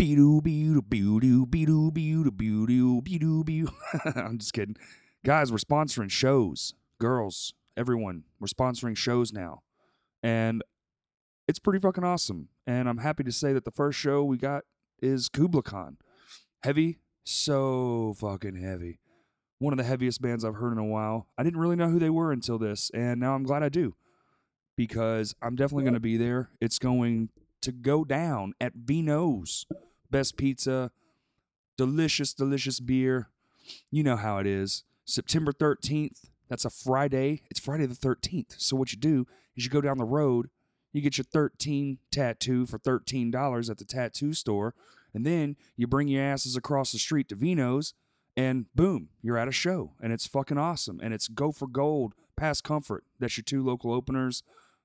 I'm just kidding. Guys, we're sponsoring shows. Girls, everyone, we're sponsoring shows now. And it's pretty fucking awesome. And I'm happy to say that the first show we got is Kublai Khan. Heavy, so fucking heavy. One of the heaviest bands I've heard in a while. I didn't really know who they were until this, and now I'm glad I do. Because I'm definitely going to be there. It's going to go down at Vino's. Best pizza, delicious, delicious beer. You know how it is. September 13th, that's a Friday. It's Friday the 13th. So what you do is you go down the road, you get your 13 tattoo for $13 at the tattoo store, and then you bring your asses across the street to Vino's, and boom, you're at a show. And it's fucking awesome. And it's Go for Gold, Past Comfort. That's your two local openers,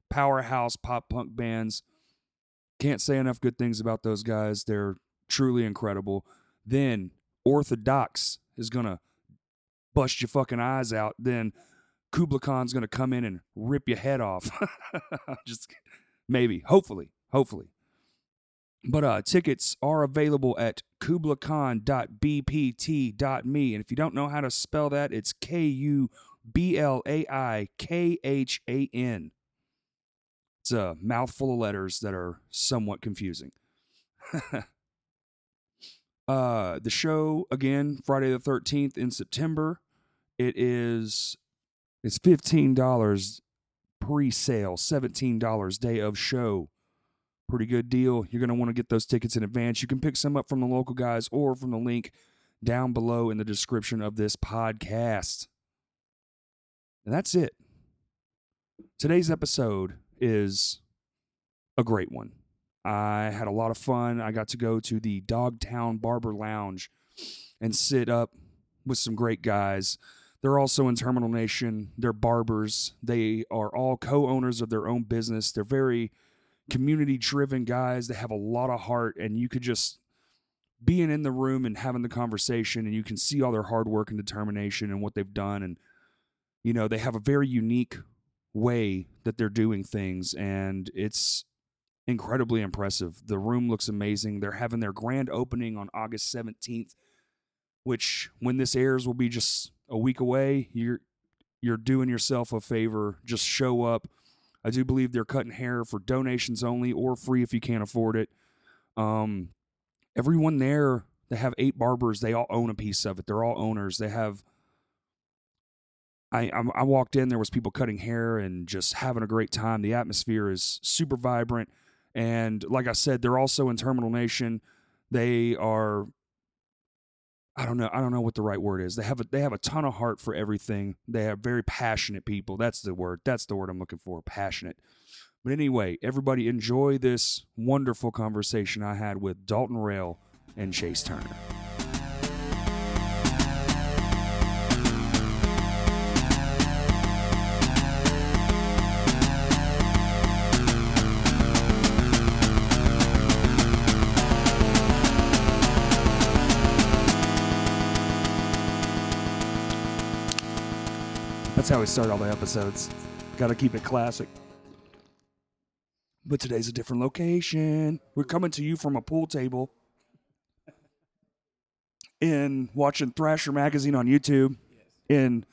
powerhouse pop punk bands. Can't say enough good things about those guys. They're truly incredible. Then Orthodox is going to bust your fucking eyes out. Then Kublai Khan's going to come in and rip your head off. Just kidding. Maybe. Hopefully. But tickets are available at kublaikan.bpt.me. And if you don't know how to spell that, it's Kublaikan. It's a mouthful of letters that are somewhat confusing. The show, again, Friday the 13th in September. It's $15 pre-sale, $17 day of show. Pretty good deal. You're going to want to get those tickets in advance. You can pick some up from the local guys or from the link down below in the description of this podcast. And that's it. Today's episode is a great one. I had a lot of fun. I got to go to the Dogtown Barber Lounge and sit up with some great guys. They're also in Terminal Nation. They're barbers. They are all co-owners of their own business. They're very community-driven guys. They have a lot of heart, and you could just being in the room and having the conversation, and you can see all their hard work and determination and what they've done. And, you know, they have a very unique way that they're doing things, and it's incredibly impressive. The room looks amazing. They're having their grand opening on August 17th, which when this airs will be just a week away. You're doing yourself a favor. Just show up. I do believe they're cutting hair for donations only or free if you can't afford it. Everyone there, they have 8 barbers. They all own a piece of it. They're all owners. They have... I walked in, there was people cutting hair and just having a great time. The atmosphere is super vibrant. And like I said, they're also in Terminal Nation. They are... I don't know what the right word is. They have a ton of heart for everything. They have very passionate people. That's the word I'm looking for, passionate. But anyway, everybody enjoy this wonderful conversation I had with Dalton Rail and Chase Turner. That's how we start all the episodes. Got to keep it classic. But today's a different location. We're coming to you from a pool table in watching Thrasher Magazine on YouTube in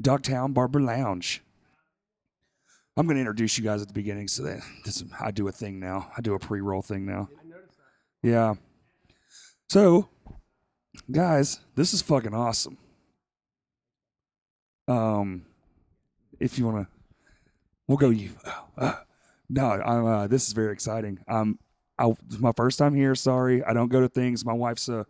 Dogtown Barber Lounge. I'm going to introduce you guys at the beginning so that I do a thing now. I do a pre-roll thing now. Yeah. So, guys, this is fucking awesome. If you want to, we'll go you. This is very exciting. It's my first time here. Sorry. I don't go to things. My wife's a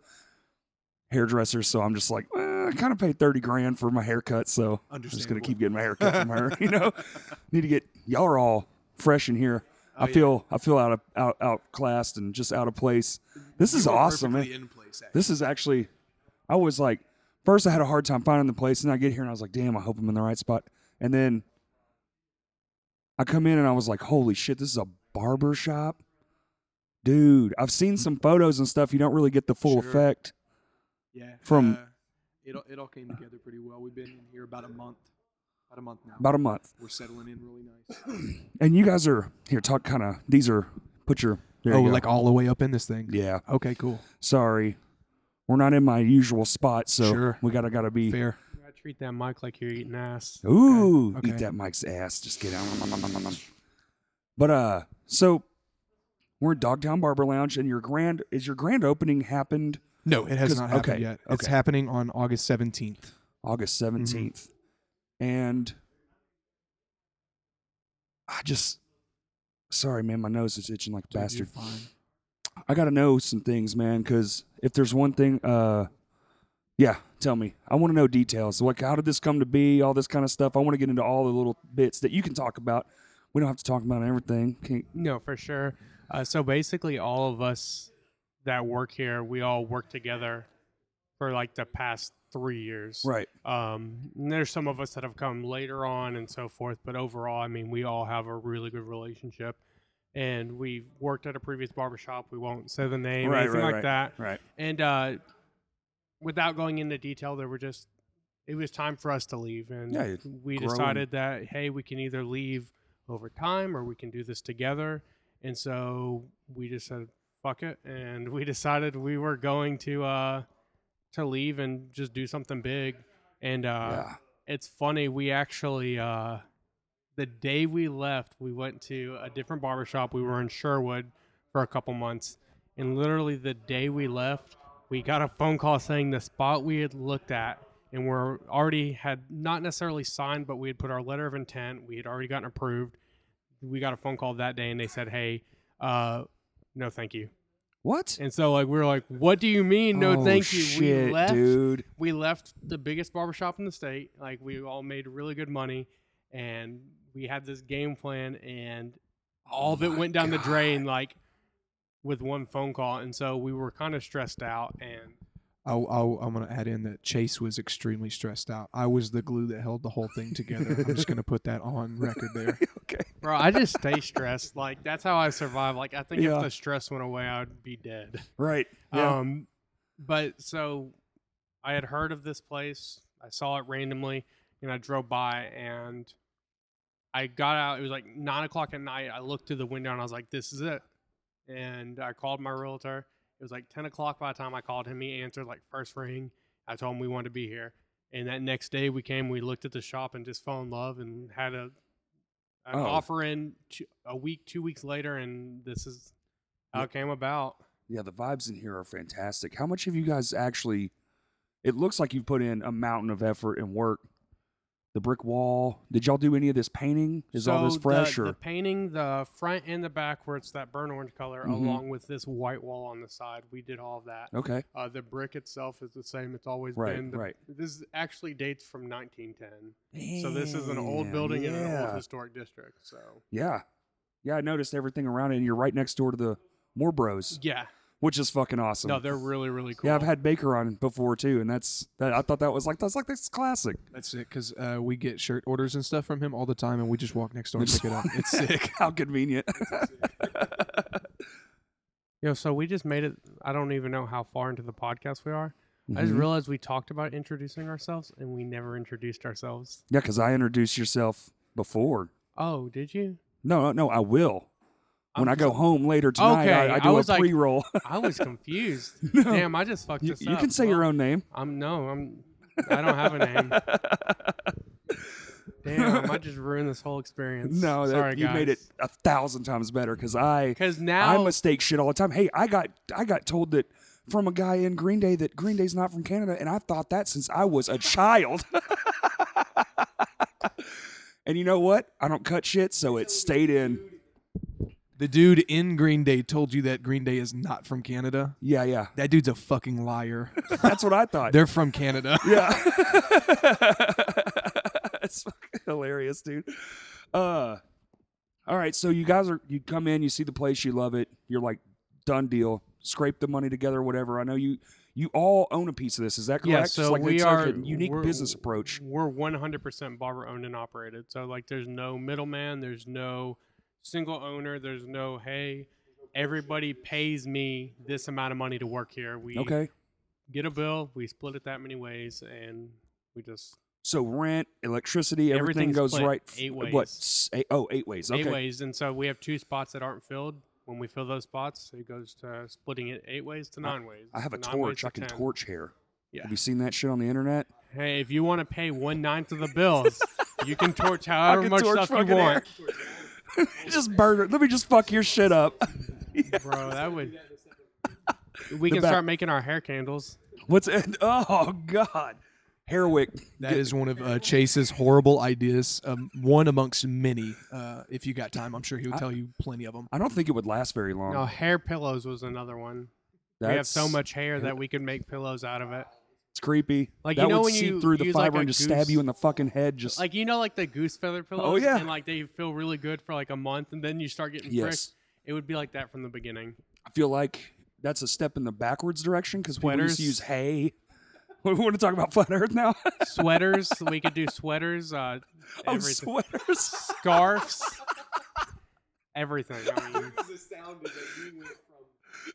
hairdresser. So I'm just like, I kind of paid $30,000 for my haircut. So I'm just going to keep getting my haircut from her, you know, need to get y'all are all fresh in here. Oh, I feel outclassed and just out of place. This is awesome. Man. In place, this is actually, I was like, first, I had a hard time finding the place, and I get here, and I was like, damn, I hope I'm in the right spot. And then I come in, and I was like, holy shit, this is a barber shop? Dude, I've seen some photos and stuff. You don't really get the full effect. Yeah. It all came together pretty well. We've been in here about a month now. We're settling in really nice. And you guys are, here, talk kind of, put your Oh, like all the way up in this thing? Yeah. Okay, cool. Sorry. We're not in my usual spot, so we gotta be fair. You gotta treat that mic like you're eating ass. Ooh, okay. Eat that mic's ass. Just kidding. But so we're at Dogtown Barber Lounge, and your grand opening happened? No, it has not happened yet. Okay. It's happening on August 17th. August 17th, mm-hmm. And I just. Sorry, man, my nose is itching like a bastard. You're fine. I got to know some things, man, because if there's one thing, tell me. I want to know details. Like, how did this come to be, all this kind of stuff. I want to get into all the little bits that you can talk about. We don't have to talk about everything. No, for sure. So basically, all of us that work here, we all work together for, like, the past 3 years. Right. And there's some of us that have come later on and so forth, but overall, I mean, we all have a really good relationship. And we worked at a previous barbershop. We won't say the name or anything like that. Right. And without going into detail, it was time for us to leave. And we decided that, hey, we can either leave over time or we can do this together. And so we just said, fuck it. And we decided we were going to leave and just do something big. And it's funny. We actually... the day we left, we went to a different barbershop. We were in Sherwood for a couple months. And literally the day we left, we got a phone call saying the spot we had looked at and were already had not necessarily signed, but we had put our letter of intent. We had already gotten approved. We got a phone call that day and they said, hey, no, thank you. What? And so like we were like, what do you mean? No, thank you. Shit, we left, dude. We left the biggest barbershop in the state. Like we all made really good money and we had this game plan, and all of it went down the drain, like, with one phone call. And so we were kind of stressed out. And I'm going to add in that Chase was extremely stressed out. I was the glue that held the whole thing together. I'm just going to put that on record there. Okay. Bro, I just stay stressed. Like, that's how I survive. Like, I think if the stress went away, I would be dead. Right. Yeah. But so I had heard of this place. I saw it randomly, and I drove by, and... I got out. It was like 9:00 at night. I looked through the window and I was like, this is it. And I called my realtor. It was like 10 o'clock by the time I called him. He answered like first ring. I told him we wanted to be here. And that next day we came, we looked at the shop and just fell in love and had an offer in two weeks later. And this is how it came about. Yeah. The vibes in here are fantastic. How much have you guys actually, it looks like you put in a mountain of effort and work. The brick wall. Did y'all do any of this painting? Is all this fresh? The painting, the front and the back where it's that burnt orange color, mm-hmm. along with this white wall on the side. We did all of that. Okay. The brick itself is the same. It's always been. This actually dates from 1910. Damn, so this is an old building in an old historic district. So. Yeah. Yeah, I noticed everything around it, and you're right next door to the Moore Bros. Yeah. Which is fucking awesome. No, they're really, really cool. Yeah, I've had Baker on before too, and I thought that was like that's classic. That's sick because we get shirt orders and stuff from him all the time, and we just walk next door and pick it up. It's sick. How convenient. So we just made it. I don't even know how far into the podcast we are. Mm-hmm. I just realized we talked about introducing ourselves, and we never introduced ourselves. Yeah, because I introduced yourself before. Oh, did you? No, I will. When I go home later tonight, okay. I was a pre-roll. Like, I was confused. No. Damn, I just fucked this up. You can say your own name. I don't have a name. Damn, I just ruined this whole experience. No, sorry, guys. You made it 1,000 times better because I mistake shit all the time. Hey, I got told that from a guy in Green Day that Green Day's not from Canada, and I thought that since I was a child. And you know what? I don't cut shit, so it stayed in. The dude in Green Day told you that Green Day is not from Canada? Yeah, yeah. That dude's a fucking liar. That's what I thought. They're from Canada. Yeah. It's fucking hilarious, dude. All right, so you come in, you see the place, you love it. You're like, done deal. Scrape the money together, whatever. I know you all own a piece of this. Is that correct? Yeah, so like we are... Like a unique business approach. We're 100% barber-owned and operated. So, like, there's no middleman. There's no... single owner. There's no, hey, everybody pays me this amount of money to work here. We get a bill, we split it that many ways, and we just... So rent, electricity, everything goes right... 8 ways. 8 ways, okay. 8 ways, and so we have 2 spots that aren't filled. when we fill those spots, it goes to splitting it 8 ways to 9 ways. I have a torch. I can torch hair. Yeah. Have you seen that shit on the internet? Hey, if you want to pay 1/9 of the bills, you can torch however much stuff you want. Just burn it. Let me just fuck your shit up. Yeah. Bro, that would... We can start making our hair candles. What's it? Oh, God. Hairwick. That is one of Chase's horrible ideas, one amongst many. If you got time, I'm sure he would tell you plenty of them. I don't think it would last very long. No, hair pillows was another one. We have so much hair that we can make pillows out of it. It's creepy. Like, that you know, would when see you through the fiber like and just stab you in the fucking head. Just like, you know, like the goose feather pillows? Oh, yeah. And like they feel really good for like a month, and then you start getting pricked. It would be like that from the beginning. I feel like that's a step in the backwards direction because we used to use hay. We want to talk about flat earth now. Sweaters. We could do sweaters. Everything. Oh, sweaters. Scarves. Everything. I mean, I was astounded that you went from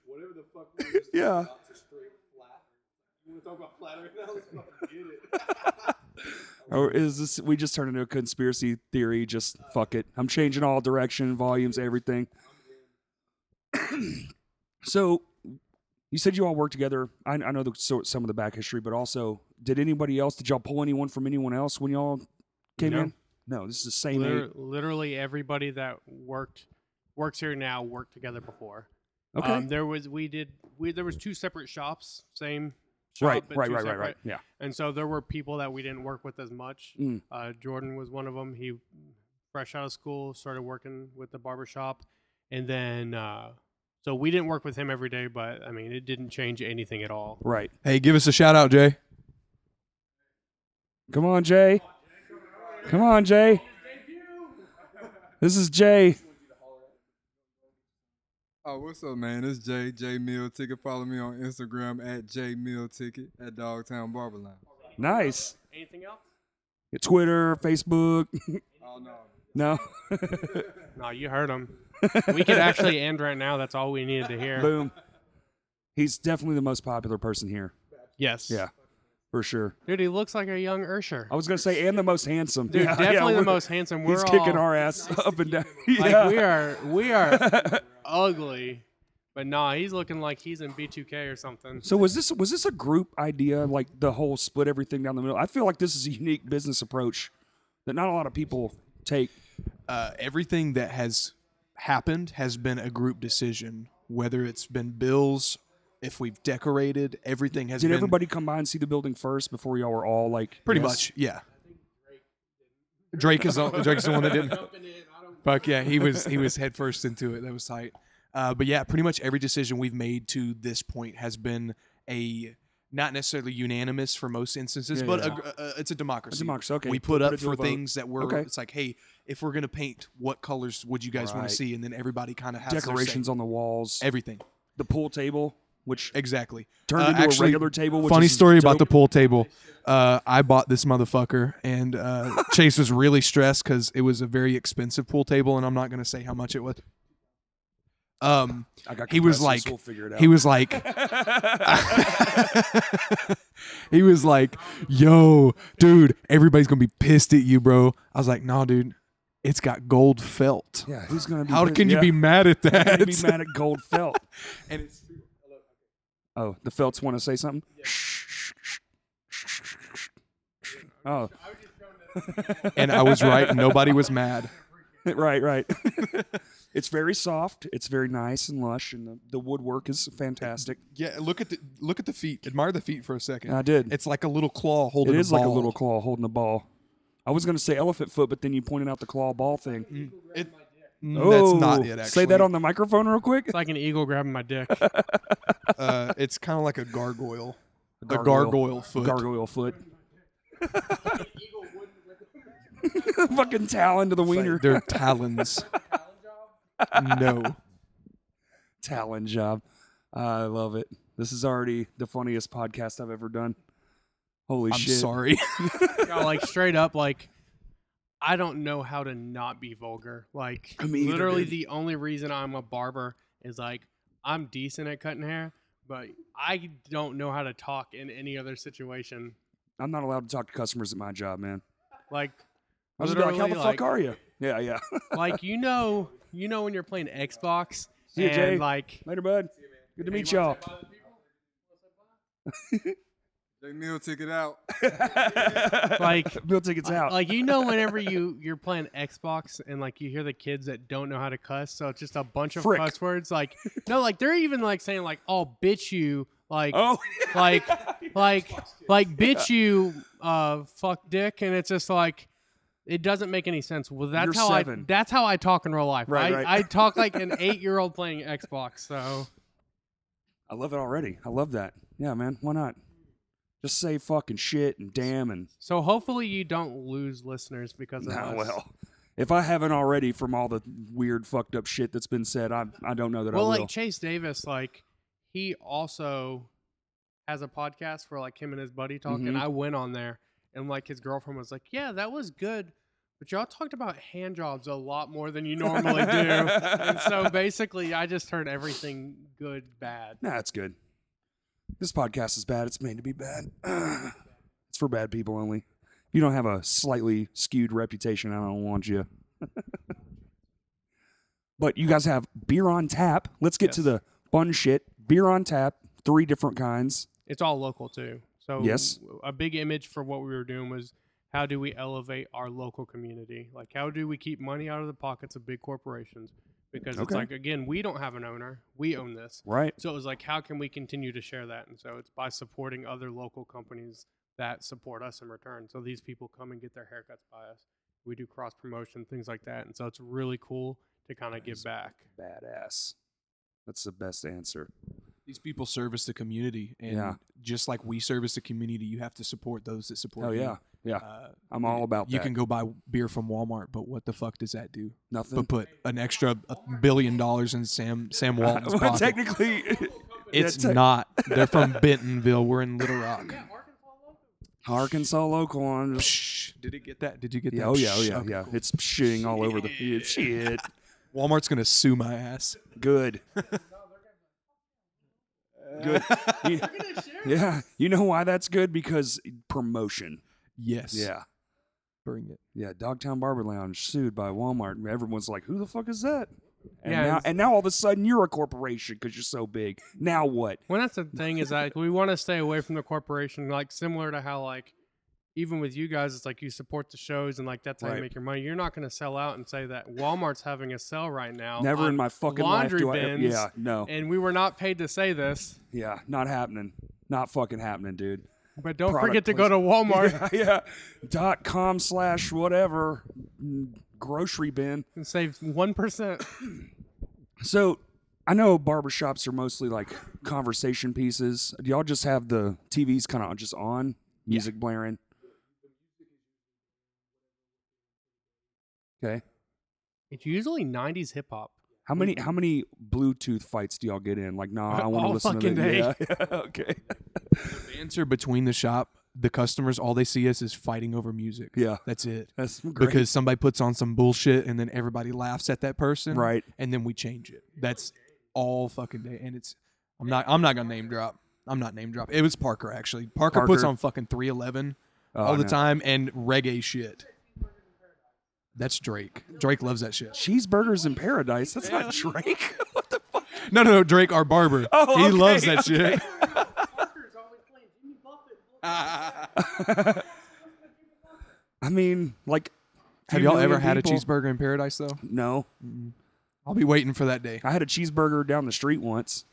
whatever the fuck we were just talking about to straight flat. You want to talk about flat earth now? Let's fucking get it. Or is this, we just turned into a conspiracy theory? Just fuck it. I'm changing all direction, volumes, everything. So, you said you all worked together. I know some of the back history, but also, did y'all pull anyone from anyone else when y'all came in? No, this is the same. Literally everybody that works here now worked together before. Okay. There was 2 separate shops, same shop. Right. Yeah. And so there were people that we didn't work with as much. Jordan was one of them. He, fresh out of school, started working with the barbershop, and then... So we didn't work with him every day, but, I mean, it didn't change anything at all. Right. Hey, give us a shout-out, Jay. Come on, Jay. Come on, Jay. This is Jay. Oh, what's up, man? It's Jay, Jay Meal Ticket. Follow me on Instagram at Jay Meal Ticket at Dogtown Barber Lounge. Nice. Anything else? Your Twitter, Facebook. Oh, no. No? No, you heard him. We could actually end right now. That's all we needed to hear. Boom. He's definitely the most popular person here. Yes. Yeah, for sure. Dude, he looks like a young Ursher. I was going to say, and the most handsome. Dude, definitely the most handsome. He's kicking our ass up and down. Like, we are ugly. But nah, he's looking like he's in B2K or something. So was this a group idea, like the whole split everything down the middle? I feel like this is a unique business approach that not a lot of people take. Everything that has... happened has been a group decision, whether it's been bills, if we've decorated, everything has been... Did everybody come by and see the building first before y'all were all like... Pretty much, yeah. Drake is the one that didn't. Fuck yeah, he was headfirst into it. That was tight. But yeah, pretty much every decision we've made to this point has been a... Not necessarily unanimous for most instances, it's a democracy. Okay. We put up for things that were, it's like, hey, if we're going to paint, what colors would you guys want to see? And then everybody kind of has decorations on the walls. Everything. The pool table, which turned into a regular table. Which funny story about the pool table. I bought this motherfucker, and Chase was really stressed because it was a very expensive pool table, and I'm not going to say how much it was. He was like, yo, dude, everybody's going to be pissed at you, bro. I was like, nah, dude, it's got gold felt. Yeah. Who's going to be How can you be mad at that? How can you be mad at gold felt? And it's true. Oh, the felts want to say something? Yeah. Oh. And I was right. And nobody was mad. Right. It's very soft. It's very nice and lush, and the woodwork is fantastic. Yeah, look at the feet. Admire the feet for a second. I did. It's like a little claw holding a ball. It is like a little claw holding a ball. I was going to say elephant foot, but then you pointed out the claw ball thing. That's not it, actually. Say that on the microphone real quick. It's like an eagle grabbing my dick. It's kind of like a gargoyle. A gargoyle foot. Gargoyle foot. Fucking talon to the wiener. Like they're talons. No. Talent job. I love it. This is already the funniest podcast I've ever done. Holy shit. I'm sorry. Straight up, I don't know how to not be vulgar. Literally the only reason I'm a barber is, I'm decent at cutting hair, but I don't know how to talk in any other situation. I'm not allowed to talk to customers at my job, man. I'll just be like, how the fuck are you? Yeah. You know when you're playing Xbox See you, Jay. Like, later, bud. See you, man. Good to meet y'all. They meal ticket out. Like meal tickets out. Like, you know, whenever you're playing Xbox and like you hear the kids that don't know how to cuss, so it's just a bunch of cuss words. Like, no, like they're even like saying like, "I'll bitch you," like, oh, yeah, like bitch you, fuck dick, and it's just like. It doesn't make any sense. Well, that's how that's how I talk in real life. Right. I talk like an 8-year-old playing Xbox. So I love it already. I love that. Yeah, man. Why not? Just say fucking shit and damn and. So hopefully you don't lose listeners because of us. Well, if I haven't already from all the weird fucked up shit that's been said, I don't know that I will. Well, like Chase Davis, like he also has a podcast where like him and his buddy talk, and I went on there. And, like, his girlfriend was like, yeah, that was good, but y'all talked about hand jobs a lot more than you normally do. And so, basically, I just heard everything good, bad. Nah, it's good. This podcast is bad. It's made to be bad. It's for bad people only. If you don't have a slightly skewed reputation, I don't want you. But you guys have beer on tap. Let's get to the fun shit. Beer on tap, 3 different kinds. It's all local, too. So a big image for what we were doing was how do we elevate our local community? Like, how do we keep money out of the pockets of big corporations? Because it's like, again, we don't have an owner. We own this. Right. So it was like, how can we continue to share that? And so it's by supporting other local companies that support us in return. So these people come and get their haircuts by us. We do cross promotion, things like that. And so it's really cool to kind of give back. Badass. That's the best answer. These people service the community, and just like we service the community, you have to support those that support you. Oh, yeah. I'm all about that. You can go buy beer from Walmart, but what the fuck does that do? Nothing. But put an extra $1 billion in Sam Walton's pocket. Well, technically, it's not. They're from Bentonville. We're in Little Rock. Yeah, Arkansas local. On. Did it get that? Did you get that? Oh, yeah. Cool. It's shitting all over the shit. Walmart's going to sue my ass. Good. Good. Yeah. You know why that's good? Because promotion. Yes. Yeah. Bring it. Yeah. Dogtown Barber Lounge sued by Walmart. And everyone's like, who the fuck is that? And, now all of a sudden you're a corporation because you're so big. Now what? Well, that's the thing is that we want to stay away from the corporation, like similar to how like even with you guys, it's like you support the shows and like that's how you make your money. You're not going to sell out and say that Walmart's having a sale right now. Never in my fucking life do I. Yeah, no. And we were not paid to say this. Yeah, not happening. Not fucking happening, dude. But don't forget to go to Walmart. .com/whatever grocery bin and save 1%. So I know barbershops are mostly like conversation pieces. Do y'all just have the TVs kind of just on, music blaring? Okay. It's usually 90s hip hop. How many Bluetooth fights do y'all get in? Like, nah, I want to listen to that. Yeah, okay. The banter between the shop, the customers, all they see us is fighting over music. Yeah. That's it. That's great. Because somebody puts on some bullshit and then everybody laughs at that person. Right. And then we change it. That's all fucking day. And it's I'm not gonna name drop. I'm not name drop. It was Parker actually. Parker puts on fucking 311 all the time and reggae shit. That's Drake. Drake loves that shit. Cheeseburgers in Paradise. That's not Drake. What the fuck? No. Drake, our barber. Oh, he loves that shit. I mean, like, have y'all ever had a cheeseburger in Paradise though? No. I'll be waiting for that day. I had a cheeseburger down the street once.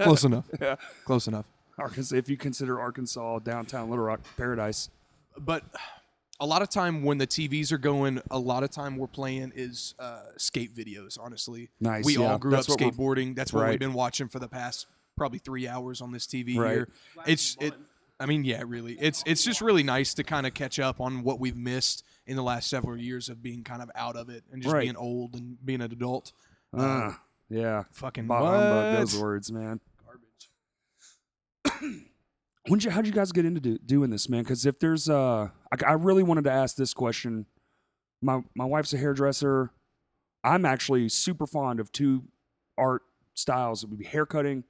Close enough. Yeah. Close enough. Arkansas, if you consider Arkansas downtown Little Rock Paradise, but. A lot of time when the TVs are going, a lot of time we're playing is skate videos, honestly. Nice. We all grew up skateboarding. That's what we've been watching for the past probably 3 hours on this TV here. It's I mean, yeah, really. It's just really nice to kind of catch up on what we've missed in the last several years of being kind of out of it and just being old and being an adult. Yeah. Fucking humbug, those words, man. Garbage. How'd you guys get into doing this, man? Because if there's, I really wanted to ask this question. My wife's a hairdresser. I'm actually super fond of 2 art styles. It would be haircutting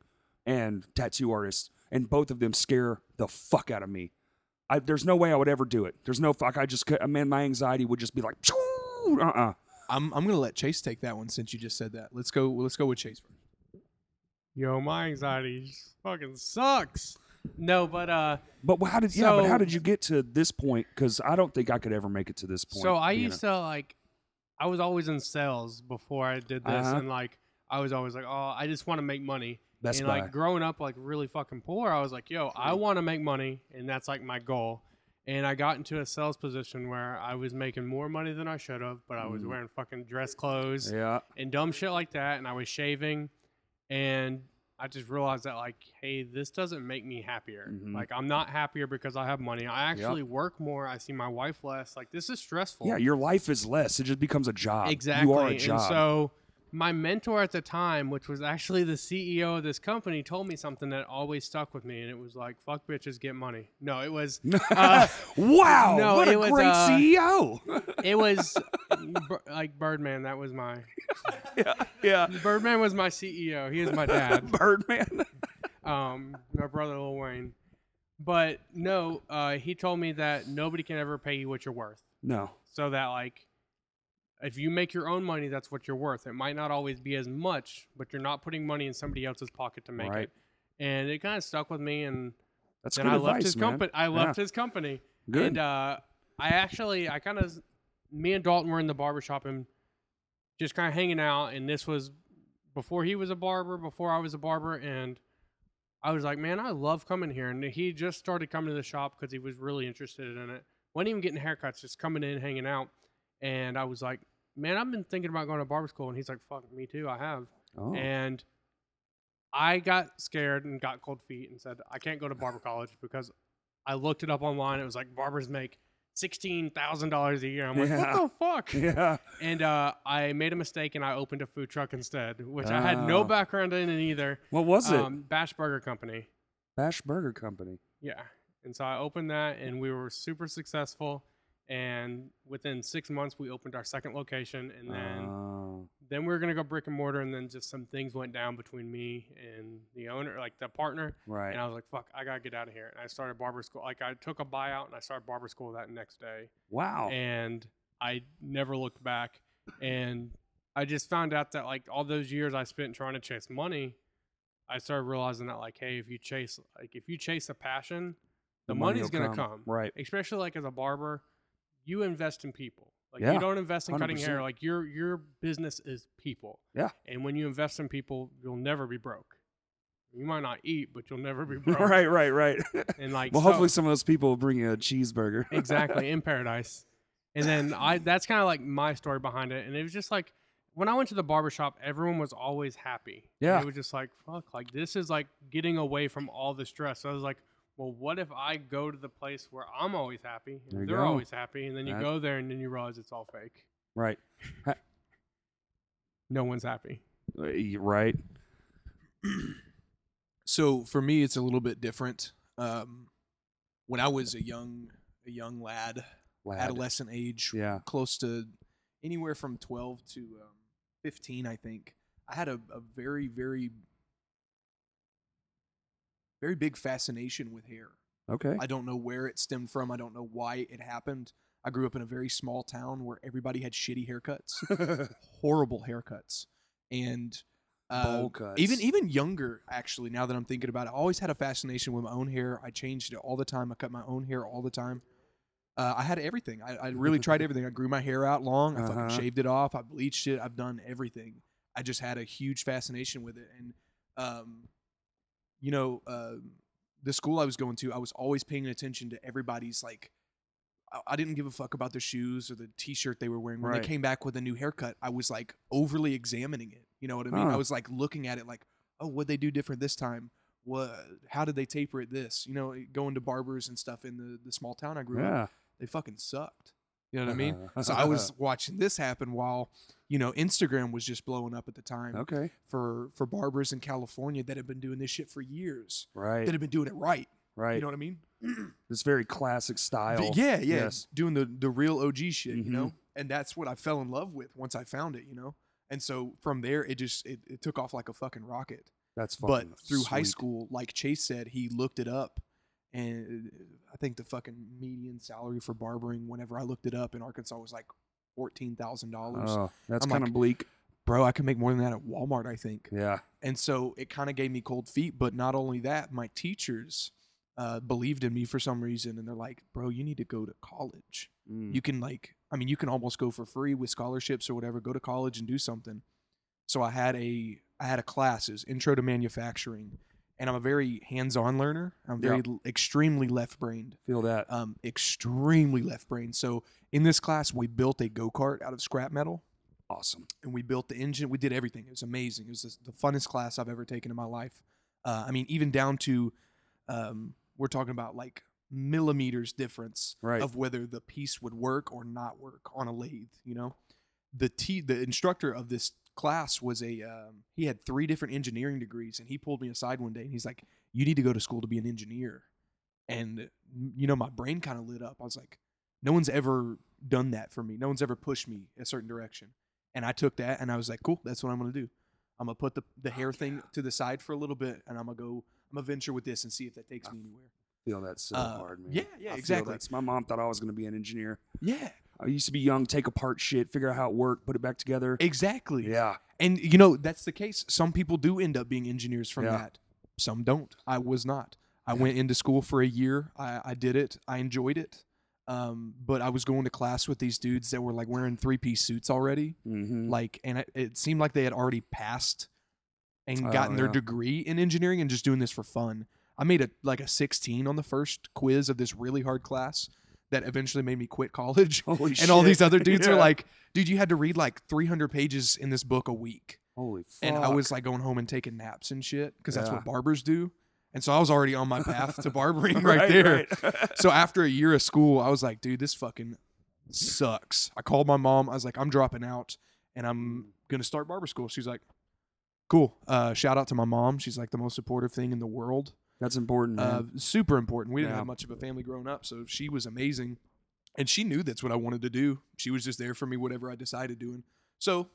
and tattoo artists. And both of them scare the fuck out of me. There's no way I would ever do it. There's no fuck. I just, man, my anxiety would just be like, I'm gonna let Chase take that one since you just said that. Let's go with Chase first. Yo, my anxiety fucking sucks. No, but how did you get to this point? Because I don't think I could ever make it to this point. So I used to I was always in sales before I did this, and I was always like, oh, I just want to make money. That's and growing up really fucking poor, I was like, yo, I want to make money, and that's my goal. And I got into a sales position where I was making more money than I should have, but I was wearing fucking dress clothes and dumb shit like that, and I was shaving, and I just realized that, hey, this doesn't make me happier. Mm-hmm. I'm not happier because I have money. I actually work more. I see my wife less. This is stressful. Yeah, your life is less. It just becomes a job. Exactly. You are a job. And so my mentor at the time, which was actually the CEO of this company, told me something that always stuck with me, and it was fuck bitches, get money. No, it was... wow, no, what a great CEO. It was Birdman. That was my... Yeah. Birdman was my CEO. He is my dad. Birdman. My brother, Lil Wayne. But no, he told me that nobody can ever pay you what you're worth. No. So that if you make your own money, that's what you're worth. It might not always be as much, but you're not putting money in somebody else's pocket to make it. And it kind of stuck with me. And that's then good I advice, left his man. I left his company. Good. And me and Dalton were in the barbershop and just kind of hanging out. And this was before he was a barber, before I was a barber. And I was like, man, I love coming here. And he just started coming to the shop because he was really interested in it. Wasn't even getting haircuts, just coming in, hanging out. And I was like, man, I've been thinking about going to barber school. And he's like, fuck, me too, I have. Oh. And I got scared and got cold feet and said, I can't go to barber college because I looked it up online. It was barbers make $16,000 a year. I'm like, what the fuck? Yeah. And I made a mistake and I opened a food truck instead, which I had no background in either. What was it? Bash Burger Company. Bash Burger Company. Yeah. And so I opened that and we were super successful. And within 6 months, we opened our second location, and then we were gonna go brick and mortar. And then just some things went down between me and the owner, the partner. Right. And I was like, "Fuck, I gotta get out of here." And I started barber school. I took a buyout and I started barber school that next day. Wow. And I never looked back. And I just found out that all those years I spent trying to chase money, I started realizing that hey, if you chase a passion, the money's gonna come. Right. Especially as a barber. You invest in people. You don't invest in 100%. Cutting hair. Your business is people. Yeah. And when you invest in people, you'll never be broke. You might not eat, but you'll never be broke. Right. And hopefully some of those people will bring you a cheeseburger. Exactly. In paradise. And then that's kind of my story behind it. And it was just when I went to the barbershop, everyone was always happy. Yeah. It was just fuck, this is getting away from all the stress. So I was well, what if I go to the place where I'm always happy, and they're always happy, and then you go there, and then you realize it's all fake. Right. No one's happy. Right. So for me, it's a little bit different. When I was a young lad, adolescent age, close to anywhere from 12 to 15, I think, I had a very, very... very big fascination with hair. Okay. I don't know where it stemmed from. I don't know why it happened. I grew up in a very small town where everybody had shitty haircuts, horrible haircuts, and bowl cuts. Even younger, actually, now that I'm thinking about it, I always had a fascination with my own hair. I changed it all the time. I cut my own hair all the time. I had everything. I really tried everything. I grew my hair out long. I fucking shaved it off. I bleached it. I've done everything. I just had a huge fascination with it. And, the school I was going to, I was always paying attention to everybody's, I didn't give a fuck about their shoes or the t-shirt they were wearing. When they came back with a new haircut, I was, overly examining it. You know what I mean? I was, looking at it oh, what'd they do different this time? How did they taper it this? You know, going to barbers and stuff in the small town I grew up, they fucking sucked. You know what I mean? So I was watching this happen while, Instagram was just blowing up at the time. Okay. For barbers in California that had been doing this shit for years. Right. That had been doing it right. Right. You know what I mean? This very classic style. Yeah. Yes. Doing the real OG shit, And that's what I fell in love with once I found it, And so from there, it just it took off like a fucking rocket. That's fun. But through high school, like Chase said, he looked it up. And I think the fucking median salary for barbering, whenever I looked it up in Arkansas, was $14,000. Oh, that's kind of bleak. Bro, I can make more than that at Walmart, I think. Yeah. And so it kind of gave me cold feet. But not only that, my teachers believed in me for some reason. And they're like, bro, you need to go to college. Mm. You can you can almost go for free with scholarships or whatever. Go to college and do something. So I had a class, it was Intro to Manufacturing. And I'm a very hands-on learner. I'm very extremely left-brained. Feel that. Extremely left-brained. So in this class, we built a go-kart out of scrap metal. Awesome. And we built the engine. We did everything. It was amazing. It was the funnest class I've ever taken in my life. Even down to, we're talking about like millimeters difference of whether the piece would work or not work on a lathe. You know, the instructor of this class was he had 3 different engineering degrees, and he pulled me aside one day and he's like, you need to go to school to be an engineer. And my brain kind of lit up. I was like, no one's ever done that for me. No one's ever pushed me a certain direction. And I took that and I was like, cool, that's what I'm going to do. I'm going to put the hair thing to the side for a little bit, and I'm going to venture with this and see if that takes me anywhere. I feel that so hard, man. Yeah, exactly. My mom thought I was going to be an engineer. Yeah. I used to be young, take apart shit, figure out how it worked, put it back together. Exactly. Yeah. And, that's the case. Some people do end up being engineers from that. Some don't. I was not. I went into school for a year. I did it. I enjoyed it. But I was going to class with these dudes that were like wearing 3-piece suits already. Mm-hmm. And it seemed like they had already passed and gotten their degree in engineering and just doing this for fun. I made a 16 on the first quiz of this really hard class that eventually made me quit college. Holy shit. And all these other dudes were like, dude, you had to read like 300 pages in this book a week. Holy fuck. And I was like going home and taking naps and shit because that's what barbers do. And so I was already on my path to barbering right there. Right. So after a year of school, I was like, dude, this fucking sucks. I called my mom. I was like, I'm dropping out and I'm going to start barber school. She's like, cool. Shout out to my mom. She's like the most supportive thing in the world. That's important. Super important. We didn't have much of a family growing up, so she was amazing. And she knew that's what I wanted to do. She was just there for me, whatever I decided doing. So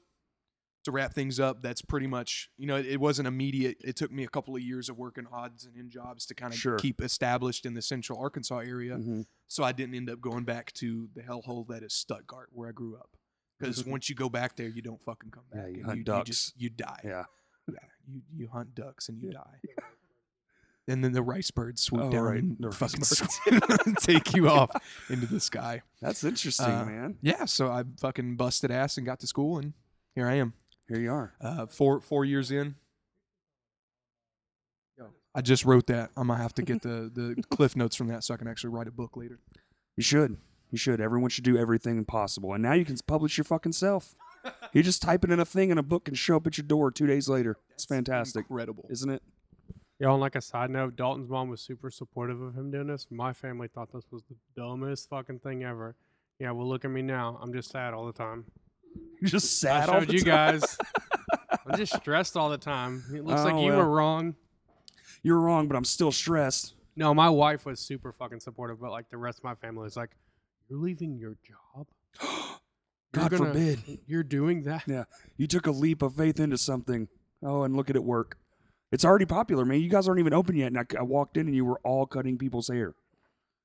to wrap things up, that's pretty much, it wasn't immediate. It took me a couple of years of working odds and end jobs to kind of keep established in the central Arkansas area. Mm-hmm. So I didn't end up going back to the hellhole that is Stuttgart, where I grew up. Because once you go back there, you don't fucking come back. Yeah, you hunt ducks. You die. Yeah. You hunt ducks and you die. Yeah. And then the rice birds swoop down and fucking take you off into the sky. That's interesting, man. Yeah, so I fucking busted ass and got to school, and here I am. Here you are. Four years in. I just wrote that. I'm going to have to get the cliff notes from that so I can actually write a book later. You should. You should. Everyone should do everything possible. And now you can publish your fucking self. You just type it in a thing and a book can show up at your door 2 days later. That's fantastic. Incredible. Isn't it? Yeah, on like a side note, Dalton's mom was super supportive of him doing this. My family thought this was the dumbest fucking thing ever. Yeah, well, look at me now. I'm just sad all the time. You're just sad all the time? I showed you guys. I'm just stressed all the time. It looks like you were wrong. You were wrong, but I'm still stressed. No, my wife was super fucking supportive, but like the rest of my family is like, you're leaving your job? God forbid. You're doing that? Yeah. You took a leap of faith into something. Oh, and look at it work. It's already popular, man. You guys aren't even open yet. And I walked in and you were all cutting people's hair.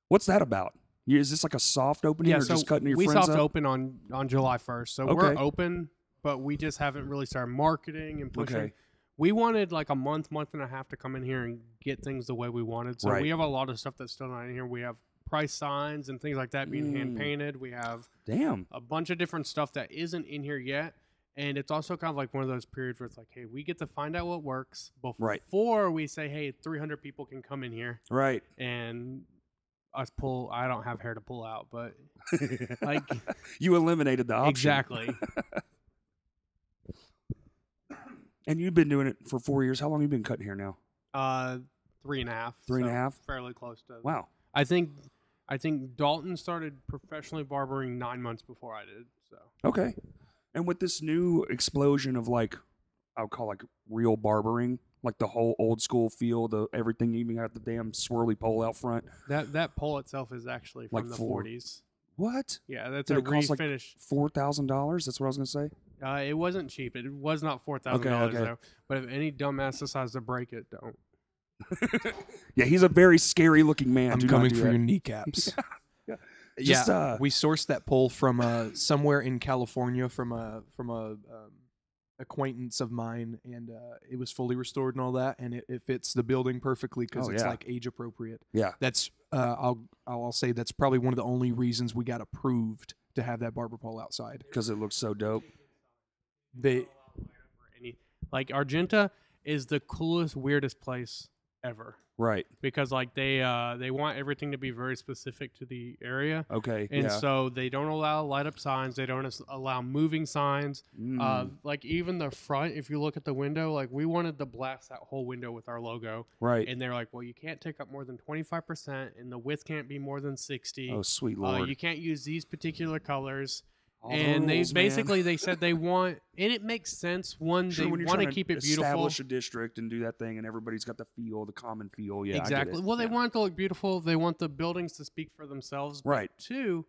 What's that about? Is this like a soft opening or just cutting your friends up? We soft open on July 1st. So we're open, but we just haven't really started marketing and pushing. Okay. We wanted like a month and a half to come in here and get things the way we wanted. So we have a lot of stuff that's still not in here. We have price signs and things like that being hand-painted. We have a bunch of different stuff that isn't in here yet. And it's also kind of like one of those periods where it's like, hey, we get to find out what works before we say, hey, 300 people can come in here. Right. And I don't have hair to pull out, but like. You eliminated the option. Exactly. And you've been doing it for 4 years. How long have you been cutting hair now? 3.5. Fairly close to. Wow. I think Dalton started professionally barbering 9 months before I did. So. Okay. And with this new explosion of like, I would call like real barbering, like the whole old school feel, everything, you even got the damn swirly pole out front. That pole itself is actually from like the 40s. What? Yeah, that's a refinish. Like $4,000. That's what I was gonna say. It wasn't cheap. It was not $4,000 though. But if any dumbass decides to break it, don't. Yeah, he's a very scary looking man. I'm coming for your kneecaps. Yeah. Just, yeah, we sourced that poll from somewhere in California from a acquaintance of mine, and it was fully restored and all that, and it fits the building perfectly because it's like age appropriate. Yeah, that's I'll say that's probably one of the only reasons we got approved to have that barber pole outside, because it looks so dope. They like Argenta is the coolest, weirdest place ever. Right. Because like they want everything to be very specific to the area. Okay. And so they don't allow light up signs. They don't allow moving signs. Like even the front, if you look at the window, like we wanted to blast that whole window with our logo. Right. And they're like, well, you can't take up more than 25% and the width can't be more than 60. Oh, sweet Lord. You can't use these particular colors. All the rules, basically, they said they want, and it makes sense. They want to keep it beautiful. Establish a district and do that thing, and everybody's got the feel, the common feel. Yeah, exactly. Well, they want it to look beautiful. They want the buildings to speak for themselves. Right. But two,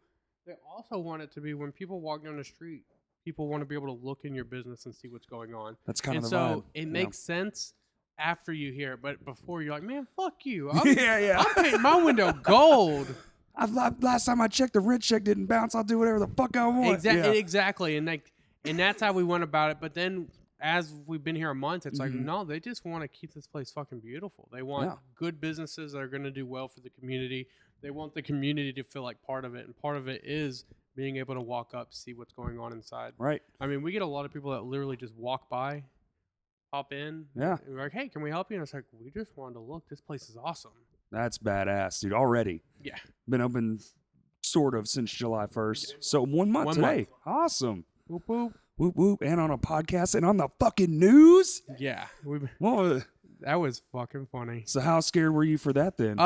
they also want it to be when people walk down the street, people want to be able to look in your business and see what's going on. That's kind of the vibe. So it makes sense. After you hear it, but before you're like, man, fuck you. I'm painting my window gold. Last time I checked, the rent check didn't bounce. I'll do whatever the fuck I want. Exactly. And that's how we went about it. But then as we've been here a month, it's like, no, they just want to keep this place fucking beautiful. They want good businesses that are going to do well for the community. They want the community to feel like part of it. And part of it is being able to walk up, see what's going on inside. Right. I mean, we get a lot of people that literally just walk by, hop in. Yeah. And we're like, hey, can we help you? And it's like, we just wanted to look. This place is awesome. That's badass, dude. Already. Yeah. Been open sort of since July 1st. So 1 month today. Awesome. Whoop, whoop. Whoop, whoop. And on a podcast and on the fucking news. Yeah. That was fucking funny. So how scared were you for that then?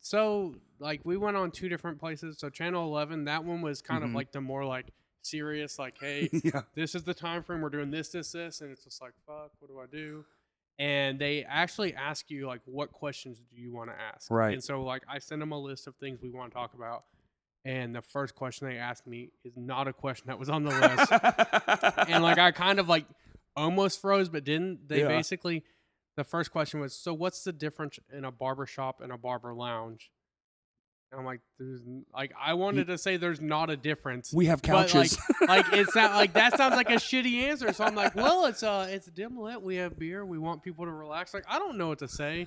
So like we went on two different places. So Channel 11, that one was kind of like the more like serious, like, hey, this is the time frame. We're doing this, this, this. And it's just like, fuck, what do I do? And they actually ask you, like, what questions do you want to ask? Right. And so, like, I send them a list of things we want to talk about. And the first question they asked me is not a question that was on the list. And, like, I kind of, like, almost froze, but didn't. They basically, the first question was, so what's the difference in a barbershop and a barber lounge? And I'm like, I wanted to say there's not a difference. We have couches. But like it's not like that sounds like a shitty answer. So I'm like, well, it's dim lit. We have beer. We want people to relax. Like I don't know what to say.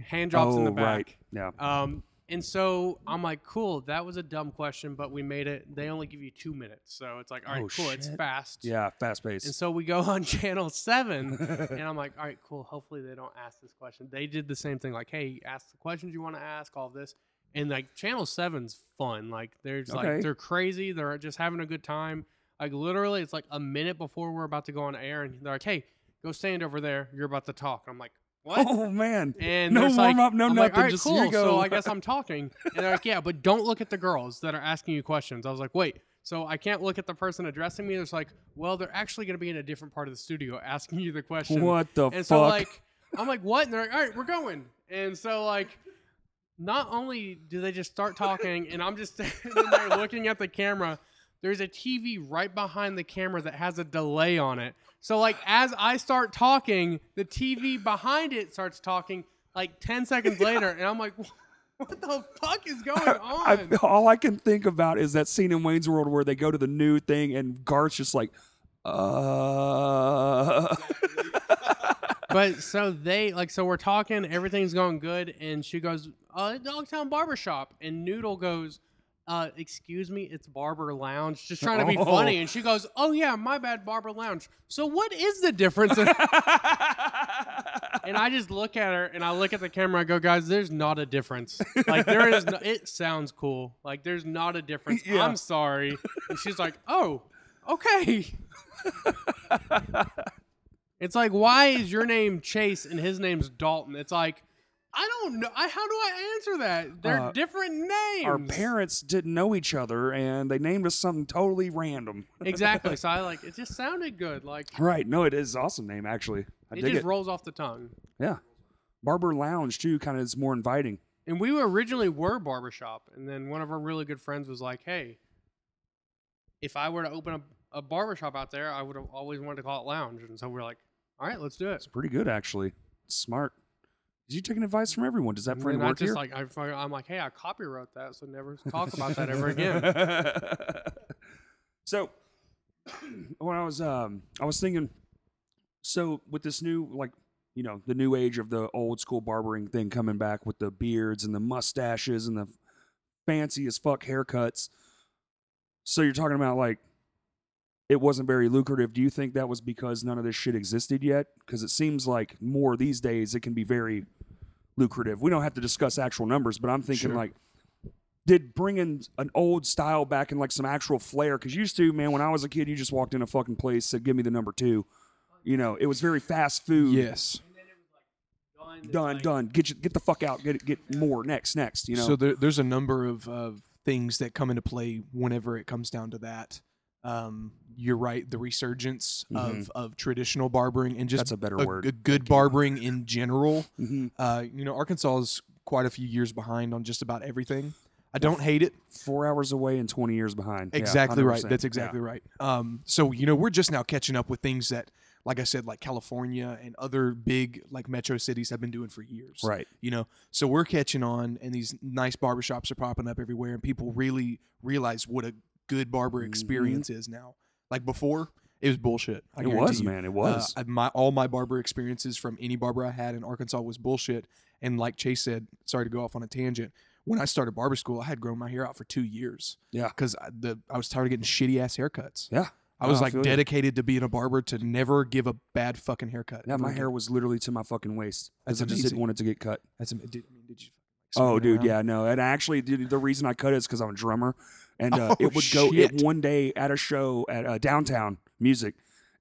Hand jobs in the back. Right. Yeah. And so I'm like, cool. That was a dumb question, but we made it. They only give you 2 minutes, so it's like, all right, cool. Shit. It's fast. Yeah, fast paced. And so we go on Channel 7, and I'm like, all right, cool. Hopefully they don't ask this question. They did the same thing, like, hey, ask the questions you want to ask, all this, and like Channel 7's fun. Like, there's like they're crazy. They're just having a good time. Like literally, it's like a minute before we're about to go on air, and they're like, hey, go stand over there. You're about to talk. And I'm like. What? Oh, man. And no warm-up, no I'm nothing. Like, all right, just cool, so I guess I'm talking. And they're like, yeah, but don't look at the girls that are asking you questions. I was like, wait, so I can't look at the person addressing me? It's like, well, they're actually going to be in a different part of the studio asking you the question. What the fuck? And so, like, I'm like, what? And they're like, all right, we're going. And so, like, not only do they just start talking, and I'm just standing there looking at the camera, there's a TV right behind the camera that has a delay on it. So, like, as I start talking, the TV behind it starts talking, like, 10 seconds later. And I'm like, what the fuck is going on? All I can think about is that scene in Wayne's World where they go to the new thing and Garth's just like, But so they, like, so we're talking, everything's going good. And she goes, Dogtown Barbershop. And Noodle goes, excuse me, it's Barber Lounge. Just trying to be funny. And she goes, oh, yeah, my bad, Barber Lounge. So what is the difference? And I just look at her, and I look at the camera. I go, guys, there's not a difference. Like, there is no, it sounds cool. Like, there's not a difference. Yeah. I'm sorry. And she's like, oh, okay. It's like, why is your name Chase and his name's Dalton? It's like, I don't know. How do I answer that? They're different names. Our parents didn't know each other, and they named us something totally random. Exactly. So I like it. Just sounded good. Like right. No, it is an awesome name actually. It just rolls off the tongue. Yeah, Barber Lounge too. Kind of is more inviting. And we originally were barbershop, and then one of our really good friends was like, "Hey, if I were to open a barbershop out there, I would have always wanted to call it lounge." And so we're like, "All right, let's do it." It's pretty good actually. It's smart. You're taking advice from everyone. Does that friend work here? I'm like, hey, I copyright that, so never talk about that ever again. So when I was thinking, so with this new, like, you know, the new age of the old school barbering thing coming back with the beards and the mustaches and the fancy as fuck haircuts. So you're talking about, like, it wasn't very lucrative. Do you think that was because none of this shit existed yet? Because it seems like more these days it can be very lucrative. We don't have to discuss actual numbers, but I'm thinking, sure, like, did bringing an old style back and, like, some actual flair? Because used to, man, when I was a kid, you just walked in a fucking place, said, give me the number two. You know, it was very fast food. Yes. And then it was like, done. Get the fuck out. Get more. Next, you know. So there's a number of things that come into play whenever it comes down to that. You're right, the resurgence of traditional barbering and just that's a better word. A good barbering in general. Mm-hmm. You know, Arkansas is quite a few years behind on just about everything. I don't hate it. 4 hours away and 20 years behind. Exactly, yeah, right. That's exactly right. So, you know, we're just now catching up with things that, like I said, like California and other big, like, metro cities have been doing for years. Right. You know, so we're catching on, and these nice barbershops are popping up everywhere, and people really realize what a good barber experience is now. Like, before, it was bullshit. It was. All my barber experiences from any barber I had in Arkansas was bullshit. And like Chase said, sorry to go off on a tangent, when I started barber school, I had grown my hair out for 2 years. Yeah. Because I was tired of getting shitty-ass haircuts. Yeah. I was dedicated to being a barber to never give a bad fucking haircut. Yeah, my hair was literally to my fucking waist. That's amazing. I just didn't want it to get cut. That's amazing. Did you... Oh, dude, yeah, no. And actually, dude, the reason I cut it is because I'm a drummer. And it would go, one day at a show at Downtown Music,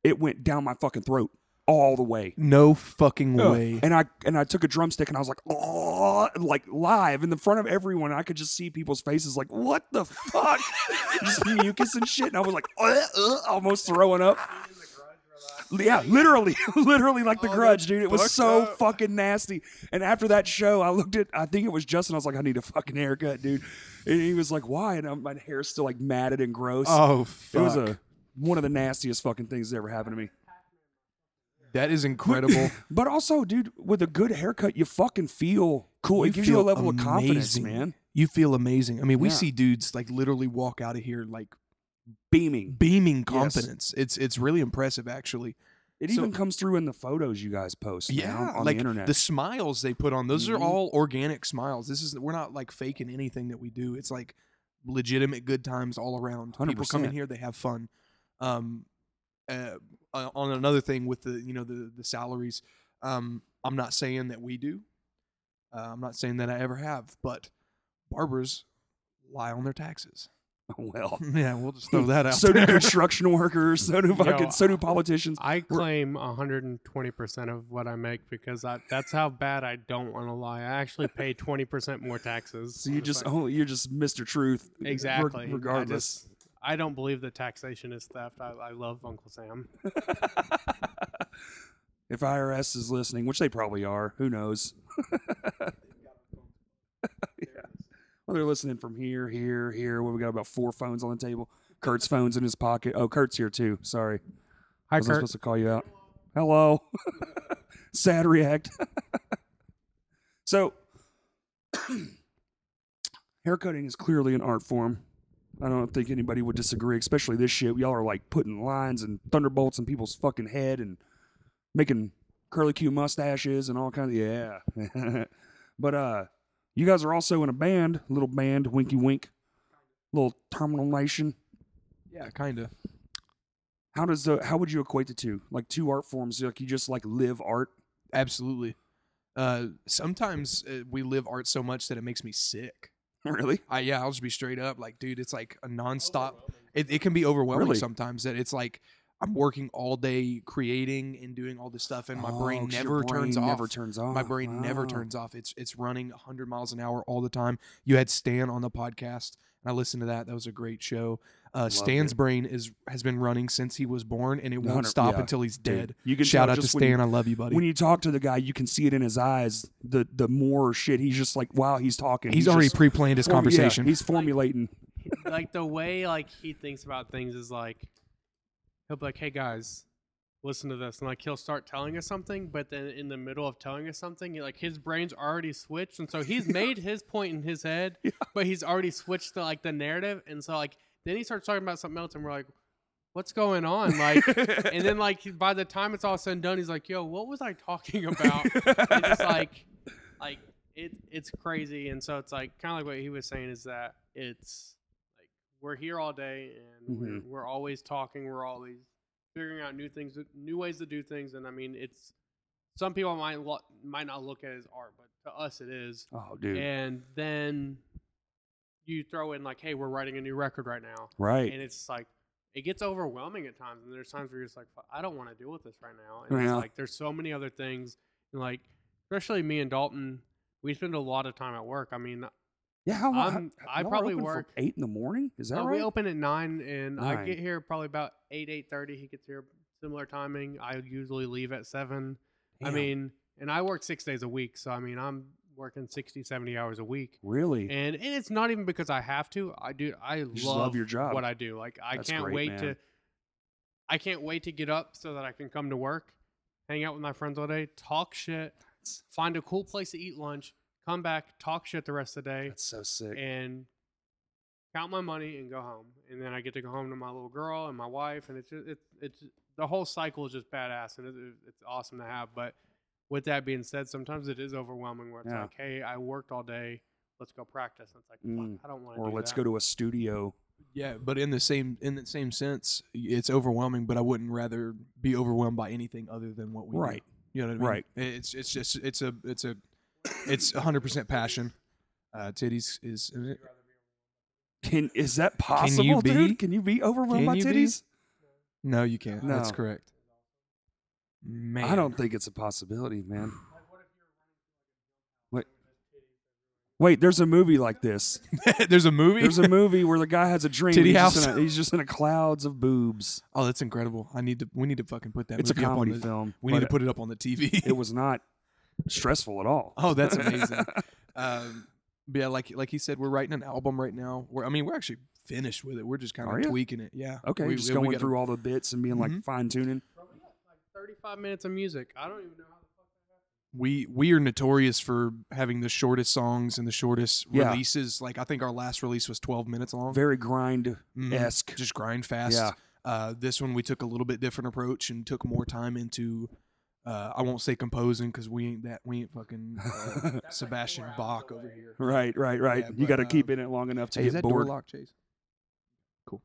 it went down my fucking throat all the way. No fucking way. And I took a drumstick and I was like, oh, like live in the front of everyone. I could just see people's faces like, what the fuck? Just mucus and shit. And I was like, almost throwing up. Yeah, literally like The Grudge, dude. It was so fucking nasty. And after that show, I looked at, I think it was Justin. I was like, I need a fucking haircut, dude. And he was like, why? And my hair's still like matted and gross. Oh, fuck. It was one of the nastiest fucking things that ever happened to me. That is incredible. But also, dude, with a good haircut, you fucking feel cool. It gives you a level of confidence, man. You feel amazing. I mean, we see dudes like literally walk out of here like, beaming confidence. Yes. It's really impressive, actually. It even comes through in the photos you guys post. Yeah, now on the internet. The smiles they put on, those are all organic smiles. We're not like faking anything that we do. It's like legitimate good times all around. 100%. People come in here, they have fun. On another thing with the, you know, the salaries, I'm not saying that we do. I'm not saying that I ever have, but barbers lie on their taxes. Well, yeah, we'll just throw that out. So do construction workers. So do politicians. I claim 120% of what I make because that's how bad I don't want to lie. I actually pay 20% more taxes. So you're just Mr. Truth. Exactly. Regardless, I don't believe that taxation is theft. I love Uncle Sam. If IRS is listening, which they probably are, who knows? Well, they're listening from here. Well, we got about 4 phones on the table. Kurt's phone's in his pocket. Oh, Kurt's here too. Sorry. Hi, Kurt. I was supposed to call you out. Hello. Sad react. So, haircutting is clearly an art form. I don't think anybody would disagree, especially this shit. Y'all are like putting lines and thunderbolts in people's fucking head and making curly-Q mustaches and all kinds of... Yeah. But, you guys are also in a band, little band, winky wink, little Terminal Nation. Yeah, kind of. How would you equate the two? Like two art forms, like you just like live art? Absolutely. Sometimes we live art so much that it makes me sick. Really? I'll just be straight up. Like, dude, it's like a nonstop. It can be overwhelming sometimes that it's like I'm working all day creating and doing all this stuff, and my brain never turns off. My brain never turns off. It's running 100 miles an hour all the time. You had Stan on the podcast, and I listened to that. That was a great show. Stan's brain has been running since he was born, and it won't stop until he's dead. You can shout out to Stan. I love you, buddy. When you talk to the guy, you can see it in his eyes. The more shit, he's just like, wow, he's talking. He's already pre-planned his conversation. Yeah, he's formulating. Like the way like he thinks about things is like, he'll be like, hey guys, listen to this, and like he'll start telling us something, but then in the middle of telling us something, like his brain's already switched, and so he's made his point in his head, but he's already switched to like the narrative, and so like then he starts talking about something else, and we're like, what's going on? Like, and then like by the time it's all said and done, he's like, yo, what was I talking about? It's just like it's crazy, and so it's like kind of like what he was saying is that it's like we're here all day, and we're always talking, we're always figuring out new things, new ways to do things, and I mean, it's some people might not look at it as art, but to us it is. Oh, dude! And then you throw in like, hey, we're writing a new record right now, right? And it's like it gets overwhelming at times, and there's times where you're just like, I don't want to deal with this right now. And it's like there's so many other things, and like especially me and Dalton, we spend a lot of time at work. I mean, yeah, I probably work 8 in the morning. Is that right? We open at 9, and I get here probably about 8:30. He gets here similar timing. I usually leave at 7. Damn. I mean, and I work 6 days a week, so I mean, I'm working 60, 70 hours a week. Really? And it's not even because I have to. I love your job. What I do. Like I can't wait to get up so that I can come to work, hang out with my friends all day, talk shit, find a cool place to eat lunch, come back, talk shit the rest of the day. That's so sick. And count my money and go home. And then I get to go home to my little girl and my wife. And it's just, it's the whole cycle is just badass. And it's awesome to have. But with that being said, sometimes it is overwhelming where it's like, hey, I worked all day. Let's go practice. And it's like, fuck, I don't want to do that. Or let's go to a studio. Yeah, but in the same sense, it's overwhelming, but I wouldn't rather be overwhelmed by anything other than what we do. You know what I mean? Right. It's just, it's 100% passion. Titties is. Is that possible, dude? Can you be overwhelmed by titties? Be? No, you can't. No. That's correct. Man, I don't think it's a possibility, man. Wait, there's a movie like this. There's a movie? There's a movie where the guy has a dream. Titty House. He's just in a clouds of boobs. Oh, that's incredible. We need to fucking put that. It's movie a comedy up on film. We need to put it up on the TV. It was not stressful at all. Oh, that's amazing. But yeah, like he said, we're writing an album right now. We're actually finished with it. We're just kind of tweaking it. Yeah. Okay. We're just going through all the bits and being like fine tuning. Probably got like 35 minutes of music. I don't even know how. We are notorious for having the shortest songs and the shortest releases. Like I think our last release was 12 minutes long. Very grind-esque. Just grind fast. Yeah. This one we took a little bit different approach and took more time into, I won't say composing because we ain't fucking Sebastian Bach over here. Right. Yeah, you got to keep in it long enough to get bored. Is that door lock, Chase? Cool.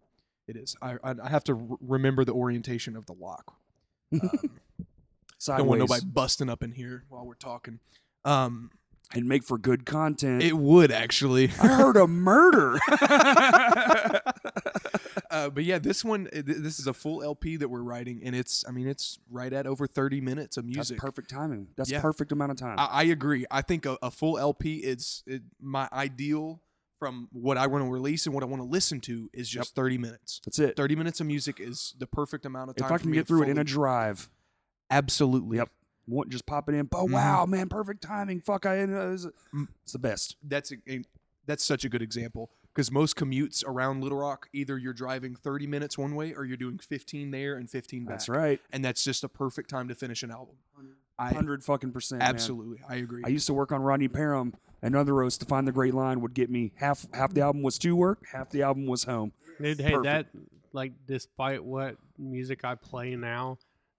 It is. I have to remember the orientation of the lock. Sideways. Don't want nobody busting up in here while we're talking. It'd make for good content. It would, actually. I heard a murder. But yeah, this one, this is a full LP that we're writing, and it's right at over 30 minutes of music. That's perfect timing. That's perfect amount of time. I agree. I think a full LP is my ideal from what I want to release and what I want to listen to is just 30 minutes. That's it. 30 minutes of music is the perfect amount of time. If I can get through it in a drive. Absolutely. Yep. Wouldn't just pop it in. Oh, wow, man. Perfect timing. Fuck. It's the best. That's such a good example because most commutes around Little Rock, either you're driving 30 minutes one way or you're doing 15 there and 15 back. That's right. And that's just a perfect time to finish an album. 100 fucking %. Absolutely. Man. I agree. I used to work on Rodney Parham and Underoath to find The Great Line would get me half the album was to work, half the album was home. Dude, hey, that, like, despite what music I play now,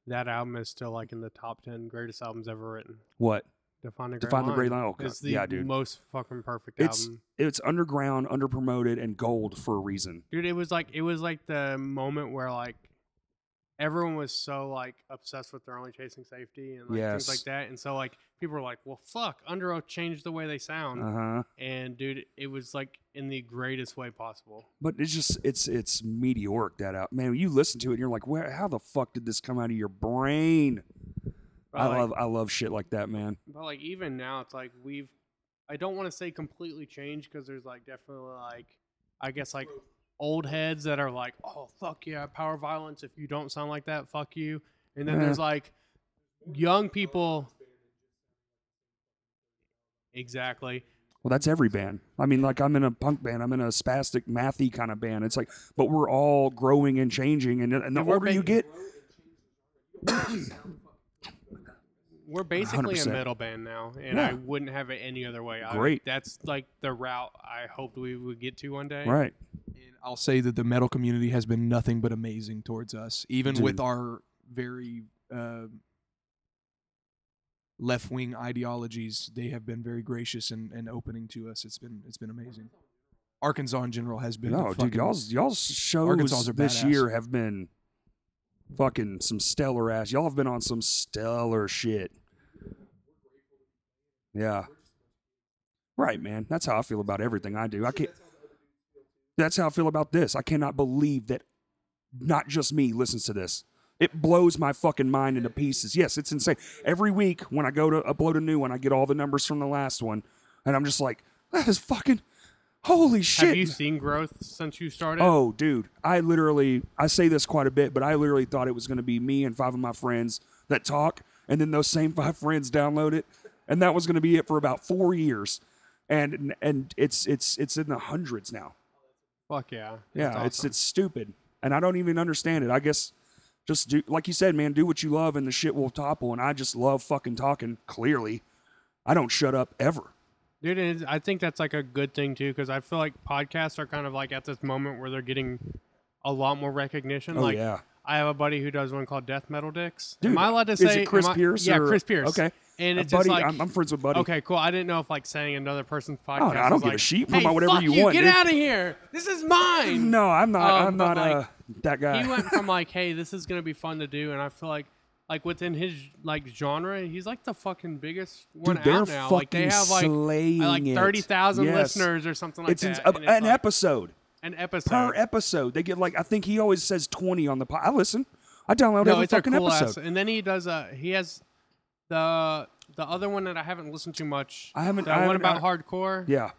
that album is still like in the top 10 greatest albums ever written. What? Define the Great Line. Oh, it's the most fucking perfect album. It's underground, underpromoted, and gold for a reason. Dude, it was like the moment where like everyone was so like obsessed with their only Chasing Safety and like things like that, and so like people were like, "Well, fuck, Underoath changed the way they sound." And dude, it was like in the greatest way possible. But it's just it's meteoric that out, man. You listen to it, and you're like, "Where? How the fuck did this come out of your brain?" But I love shit like that, man. But like even now, it's like I don't want to say completely changed because there's like definitely like I guess like old heads that are like, "Oh fuck yeah, power violence. If you don't sound like that, fuck you." And then there's like young people. Exactly. Well, that's every band. I mean, like I'm in a punk band. I'm in a spastic, mathy kind of band. It's like, but we're all growing and changing. And the older you get, We're basically 100%. A metal band now, and yeah. I wouldn't have it any other way. Great. That's like the route I hoped we would get to one day. Right. And I'll say that the metal community has been nothing but amazing towards us, even with our very left-wing ideologies. They have been very gracious and opening to us. It's been amazing. Arkansas in general has been. No, dude, y'all's shows this year have been fucking some stellar ass. Y'all have been on some stellar shit. Yeah. Right, man. That's how I feel about everything I do. That's how I feel about this. I cannot believe that not just me listens to this. It blows my fucking mind into pieces. Yes, it's insane. Every week when I go to upload a new one, I get all the numbers from the last one, and I'm just like, that is fucking... Holy shit. Have you seen growth since you started? Oh, dude. I say this quite a bit, but I literally thought it was going to be me and five of my friends that talk, and then those same five friends download it, and that was going to be it for about 4 years. And it's in the hundreds now. Fuck yeah. Yeah, awesome. It's stupid, and I don't even understand it. I guess just do, like you said, man, do what you love, and the shit will topple, and I just love fucking talking, clearly. I don't shut up ever. Dude, and I think that's like a good thing too, because I feel like podcasts are kind of like at this moment where they're getting a lot more recognition. Oh, like, yeah. I have a buddy who does one called Death Metal Dicks. Dude, am I allowed to say? Is it Chris Pierce? Yeah, Chris Pierce. Okay. And it's buddy, just like... I'm friends with Buddy. Okay, cool. I didn't know if like saying another person's podcast... Oh, no, I don't give a shit. Hey, about whatever you want, get dude. Out of here. This is mine. No, I'm not that guy. He went from like, hey, this is going to be fun to do, and I feel like... Like within his like genre, he's like the fucking biggest one dude, out now. Like they have like 30,000 listeners or something like that. An episode. An episode. Per episode. They get like, I think he always says 20 on the pod. I listen. I download every fucking episode. And then he does he has the other one that I haven't listened to much. The one about hardcore. Yeah.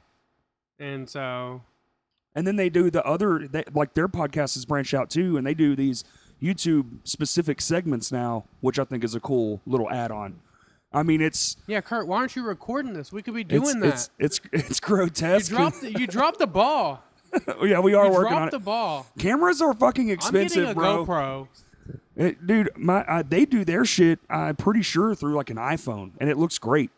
And so. And then they do their podcast is branched out too, and they do these YouTube-specific segments now, which I think is a cool little add-on. I mean, it's... Yeah, Kurt, why aren't you recording this? We could be doing that. It's grotesque. You dropped the ball. Yeah, we are working on it. You dropped the ball. Cameras are fucking expensive, bro. I'm getting a GoPro. Dude, they do their shit, I'm pretty sure, through like an iPhone, and it looks great.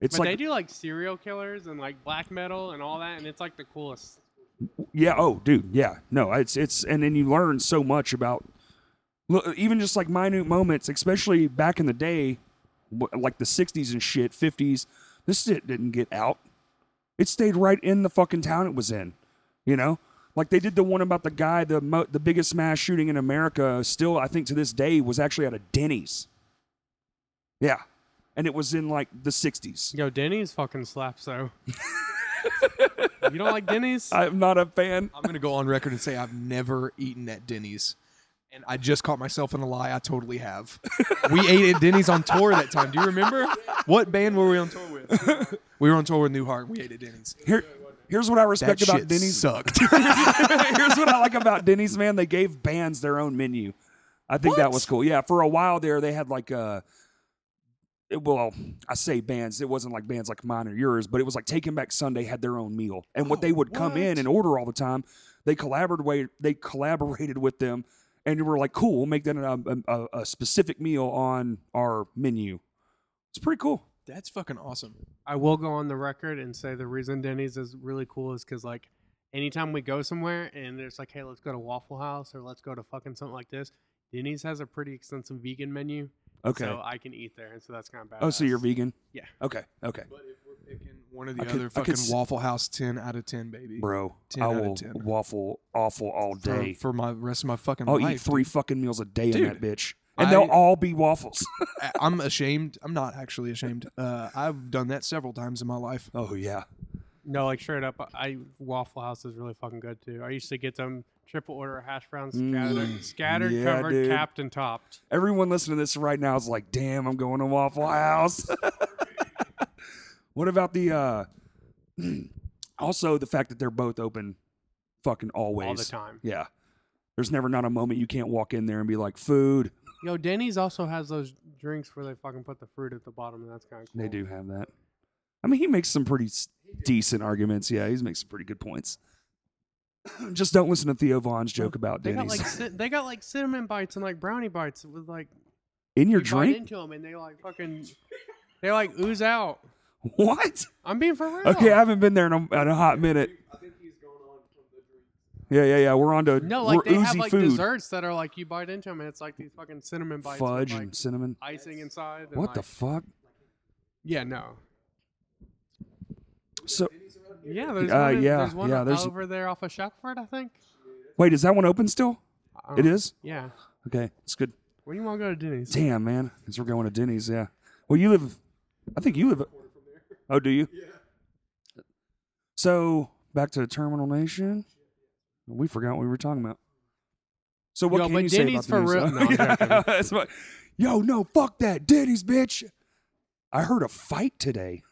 But like, they do like serial killers and like black metal and all that, and it's like the coolest... Yeah. Oh, dude. Yeah. No. It's and then you learn so much about even just like minute moments, especially back in the day, like the '60s and shit, '50s. This shit didn't get out. It stayed right in the fucking town it was in. You know, like they did the one about the guy, the biggest mass shooting in America. Still, I think to this day was actually at a Denny's. Yeah, and it was in like the '60s. Yo, Denny's fucking slaps though. You don't like Denny's? I'm not a fan. I'm going to go on record and say I've never eaten at Denny's. And I just caught myself in a lie. I totally have. We ate at Denny's on tour that time. Do you remember? What band were we on tour with? We were on tour with Newhart, and we ate at Denny's. Here's what I respect that about shit Denny's. Sucked. Here's what I like about Denny's, man. They gave bands their own menu. I think that was cool. Yeah, for a while there, they had like a... Well, I say bands. It wasn't like bands like mine or yours, but it was like Taking Back Sunday had their own meal. And what they would come in and order all the time, they collaborated with them, and we were like, cool, we'll make that a specific meal on our menu. It's pretty cool. That's fucking awesome. I will go on the record and say the reason Denny's is really cool is because like anytime we go somewhere and it's like, hey, let's go to Waffle House or let's go to fucking something like this, Denny's has a pretty extensive vegan menu. Okay. So I can eat there, and so that's kind of badass. Oh, so you're vegan? Yeah. Okay. But if we're picking one of the other fucking Waffle House 10 out of 10, baby. Bro, I will waffle awful all day. For my rest of my fucking life. I'll eat three fucking meals a day in that bitch. And they'll all be waffles. I'm ashamed. I'm not actually ashamed. I've done that several times in my life. Oh, yeah. No, like straight up, Waffle House is really fucking good, too. I used to get them... Triple order hash browns scattered, covered, dude. Capped, and topped. Everyone listening to this right now is like, damn, I'm going to Waffle House. What about the, also the fact that they're both open fucking always. All the time. Yeah. There's never not a moment you can't walk in there and be like, food. Yo, Denny's also has those drinks where they fucking put the fruit at the bottom, and that's kind of cool. They do have that. I mean, he makes some pretty decent arguments. Yeah, he makes some pretty good points. Just don't listen to Theo Vaughn's joke about Denny's. They got like cinnamon bites and like brownie bites with like in your drink into them, and they like fucking they like ooze out. What? I'm being for real. Okay, I haven't been there in a hot minute. I think he's going on from the drink. Yeah. We're on to no, like they have like food. Desserts that are like you bite into them, and it's like these fucking cinnamon bites, fudge with, like, and cinnamon icing inside. And, what like, the fuck? Yeah, no. So. Yeah, there's one over there off of Shackford, I think. Wait, is that one open still? It is? Yeah. Okay, it's good. Where do you want to go to Denny's? Damn, man, because we're going to Denny's, yeah. Well, you live, I think you live, oh, do you? Yeah. So, back to Terminal Nation. We forgot what we were talking about. So what can you say about the news? No, that's what, yo, no, fuck that, Denny's, bitch. I heard a fight today.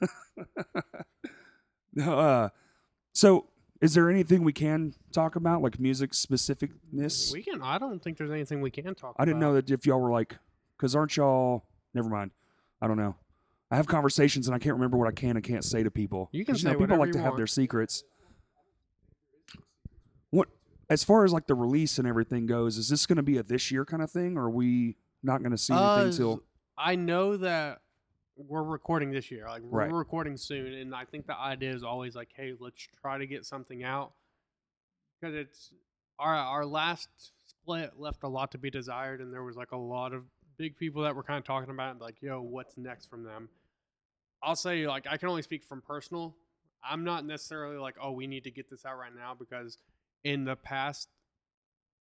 So is there anything we can talk about, like music specificness? I don't think there's anything we can talk about. I didn't know that if y'all were like, because aren't y'all, never mind. I don't know. I have conversations and I can't remember what I can and can't say to people. You can say whatever you want. People like to have their secrets. What, as far as like the release and everything goes, is this going to be a this year kind of thing, or are we not going to see anything till? I know that. We're recording this year. Like we're recording soon, and I think the idea is always like, hey, let's try to get something out, because it's our last split left a lot to be desired, and there was like a lot of big people that were kind of talking about it, like, yo, what's next from them? I'll say, like, I can only speak from personal. I'm not necessarily like, oh, we need to get this out right now, because in the past,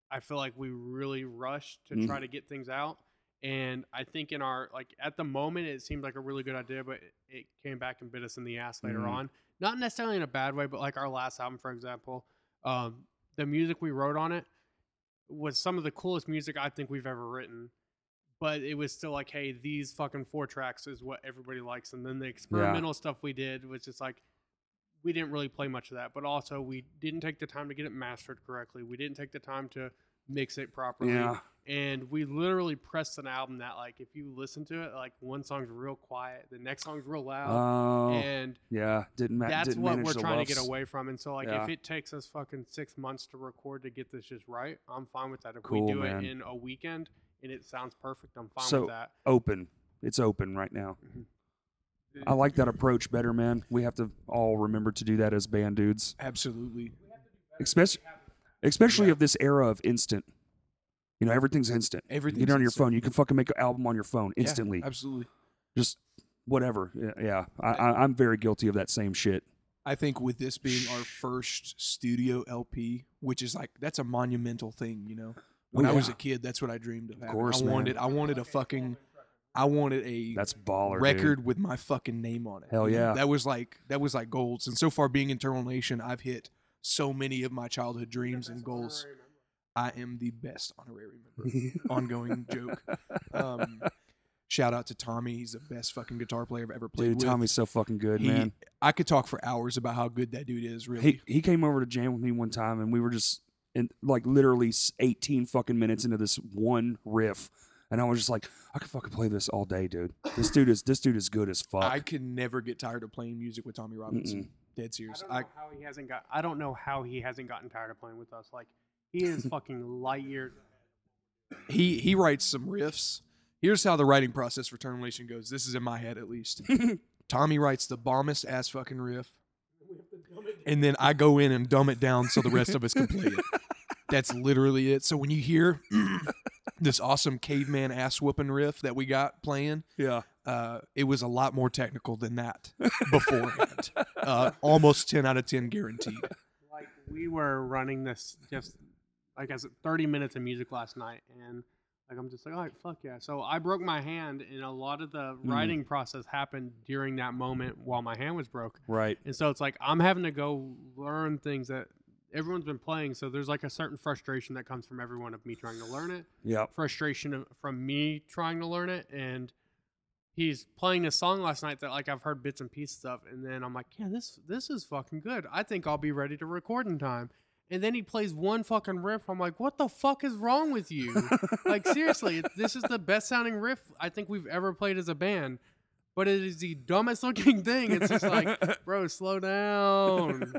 I feel like we really rushed to try to get things out. And I think in our, like, at the moment, it seemed like a really good idea, but it came back and bit us in the ass later on. Not necessarily in a bad way, but like our last album, for example, the music we wrote on it was some of the coolest music I think we've ever written. But it was still like, hey, these fucking 4 tracks is what everybody likes. And then the experimental stuff we did was just like, we didn't really play much of that. But also, we didn't take the time to get it mastered correctly. We didn't take the time to mix it properly. Yeah. And we literally pressed an album that, like, if you listen to it, like, one song's real quiet, the next song's real loud. And that's what we're trying to get away from. And so, like, if it takes us fucking 6 months to record to get this just right, I'm fine with that. If we do it in a weekend and it sounds perfect, I'm fine with that. It's open right now. I like that approach better, man. We have to all remember to do that as band dudes. Absolutely. Especially of this era of instant. You know, everything's instant. You get on your phone. You can fucking make an album on your phone instantly. Yeah, absolutely. Just whatever. Yeah. I'm very guilty of that same shit. I think with this being our first studio LP, which is like, that's a monumental thing, you know? When I was a kid, that's what I dreamed of. I wanted a that's baller, record dude. With my fucking name on it. Hell yeah. You know? That was like goals. And so far being in Terminal Nation, I've hit so many of my childhood dreams and goals. I am the best honorary member. Ongoing joke. Shout out to Tommy. He's the best fucking guitar player I've ever played with. Dude, Tommy's so fucking good, man. I could talk for hours about how good that dude is, really. He came over to jam with me one time, and we were just, like, literally 18 fucking minutes into this one riff. And I was just like, I could fucking play this all day, dude. This dude is good as fuck. I can never get tired of playing music with Tommy Robinson. Mm-mm. Dead serious. I don't know how he hasn't gotten tired of playing with us. Like, he is fucking light years. He writes some riffs. Here's how the writing process for Terminal Nation goes. This is in my head, at least. Tommy writes the bombest ass fucking riff, and then I go in and dumb it down so the rest of us can play it. That's literally it. So when you hear this awesome caveman ass whooping riff that we got playing, it was a lot more technical than that beforehand. Almost 10 out of 10 guaranteed. Like, we were running this just. Like, I said, 30 minutes of music last night, and like I'm just like, all right, fuck yeah. So I broke my hand, and a lot of the writing process happened during that moment while my hand was broke. Right. And so it's like I'm having to go learn things that everyone's been playing, so there's like a certain frustration that comes from everyone of me trying to learn it. Yeah. Frustration from me trying to learn it, and he's playing a song last night that like I've heard bits and pieces of, and then I'm like, yeah, this is fucking good. I think I'll be ready to record in time. And then he plays one fucking riff. I'm like, what the fuck is wrong with you? Like, seriously, this is the best sounding riff I think we've ever played as a band. But it is the dumbest looking thing. It's just like, bro, slow down.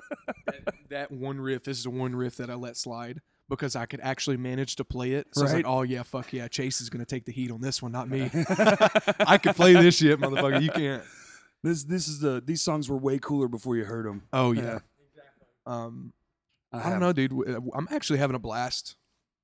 That one riff is the one riff that I let slide because I could actually manage to play it. So right. I was like, oh, yeah, fuck yeah. Chase is going to take the heat on this one, not me. I could play this shit, motherfucker. You can't. These songs were way cooler before you heard them. Oh, yeah. Exactly. I don't know, dude. I'm actually having a blast.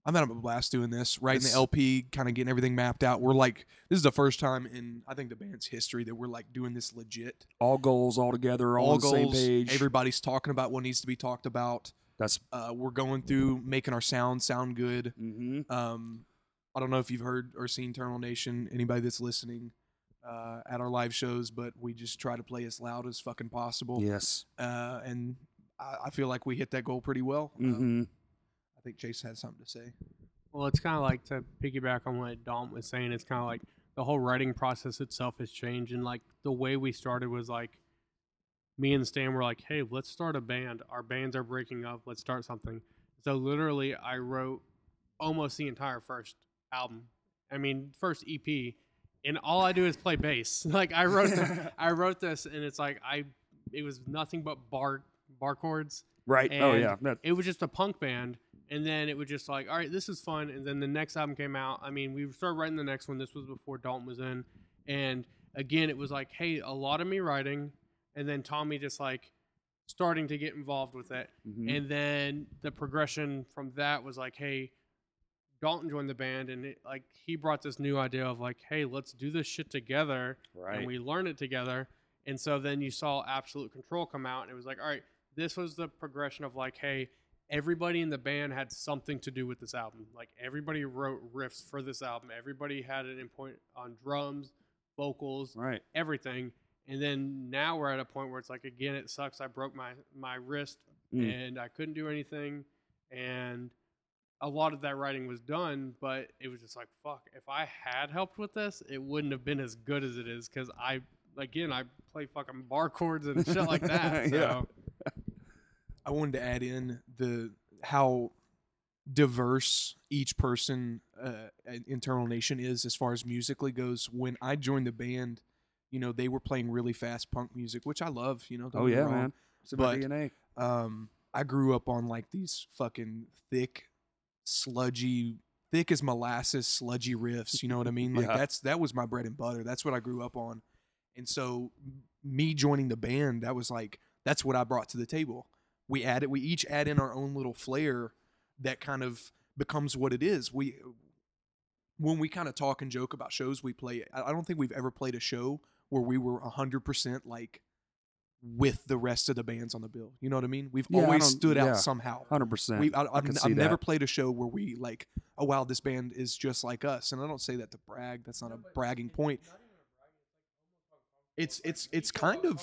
I'm having a blast doing this, writing the LP, kind of getting everything mapped out. We're like, this is the first time in, I think, the band's history that we're like doing this legit. All goals, all together, all on the same page. Everybody's talking about what needs to be talked about. That's we're going through making our sound sound good. Mm-hmm. I don't know if you've heard or seen Terminal Nation, anybody that's listening at our live shows, but we just try to play as loud as fucking possible. Yes. And I feel like we hit that goal pretty well. Mm-hmm. I think Chase had something to say. Well, it's kind of like, to piggyback on what Dom was saying, it's kind of like the whole writing process itself has changed. And like the way we started was like, me and Stan were like, hey, let's start a band. Our bands are breaking up. Let's start something. So literally I wrote almost the entire first album. I mean, first EP. And all I do is play bass. Like I wrote this and it's like, it was nothing but bar chords. Right. And oh yeah. It was just a punk band. And then it was just like, all right, this is fun. And then the next album came out. I mean, we started writing the next one. This was before Dalton was in. And again, it was like, hey, a lot of me writing. And then Tommy just like starting to get involved with it. Mm-hmm. And then the progression from that was like, hey, Dalton joined the band. And it, like he brought this new idea of like, hey, let's do this shit together. Right. And we learn it together. And so then you saw Absolute Control come out. And it was like, all right, this was the progression of like, hey, everybody in the band had something to do with this album. Like, everybody wrote riffs for this album. Everybody had an input on drums, vocals, right, everything. And then now we're at a point where it's like, again, it sucks. I broke my wrist, and I couldn't do anything. And a lot of that writing was done, but it was just like, fuck, if I had helped with this, it wouldn't have been as good as it is because I play fucking bar chords and shit like that. So. Yeah. I wanted to add in how diverse each person in Terminal Nation is as far as musically goes. When I joined the band, you know, they were playing really fast punk music, which I love, you know. Oh, yeah, man. It's about DNA. I grew up on, like, these fucking thick as molasses, sludgy riffs, you know what I mean? Like, yeah. That was my bread and butter. That's what I grew up on. And so me joining the band, that was like, that's what I brought to the table. We each add in our own little flair that kind of becomes what it is. When we kind of talk and joke about shows we play, I don't think we've ever played a show where we were 100% like with the rest of the bands on the bill. You know what I mean? We've always stood out somehow. 100%. I've never played a show where we like, oh wow, this band is just like us. And I don't say that to brag. That's not a bragging point. It's kind of.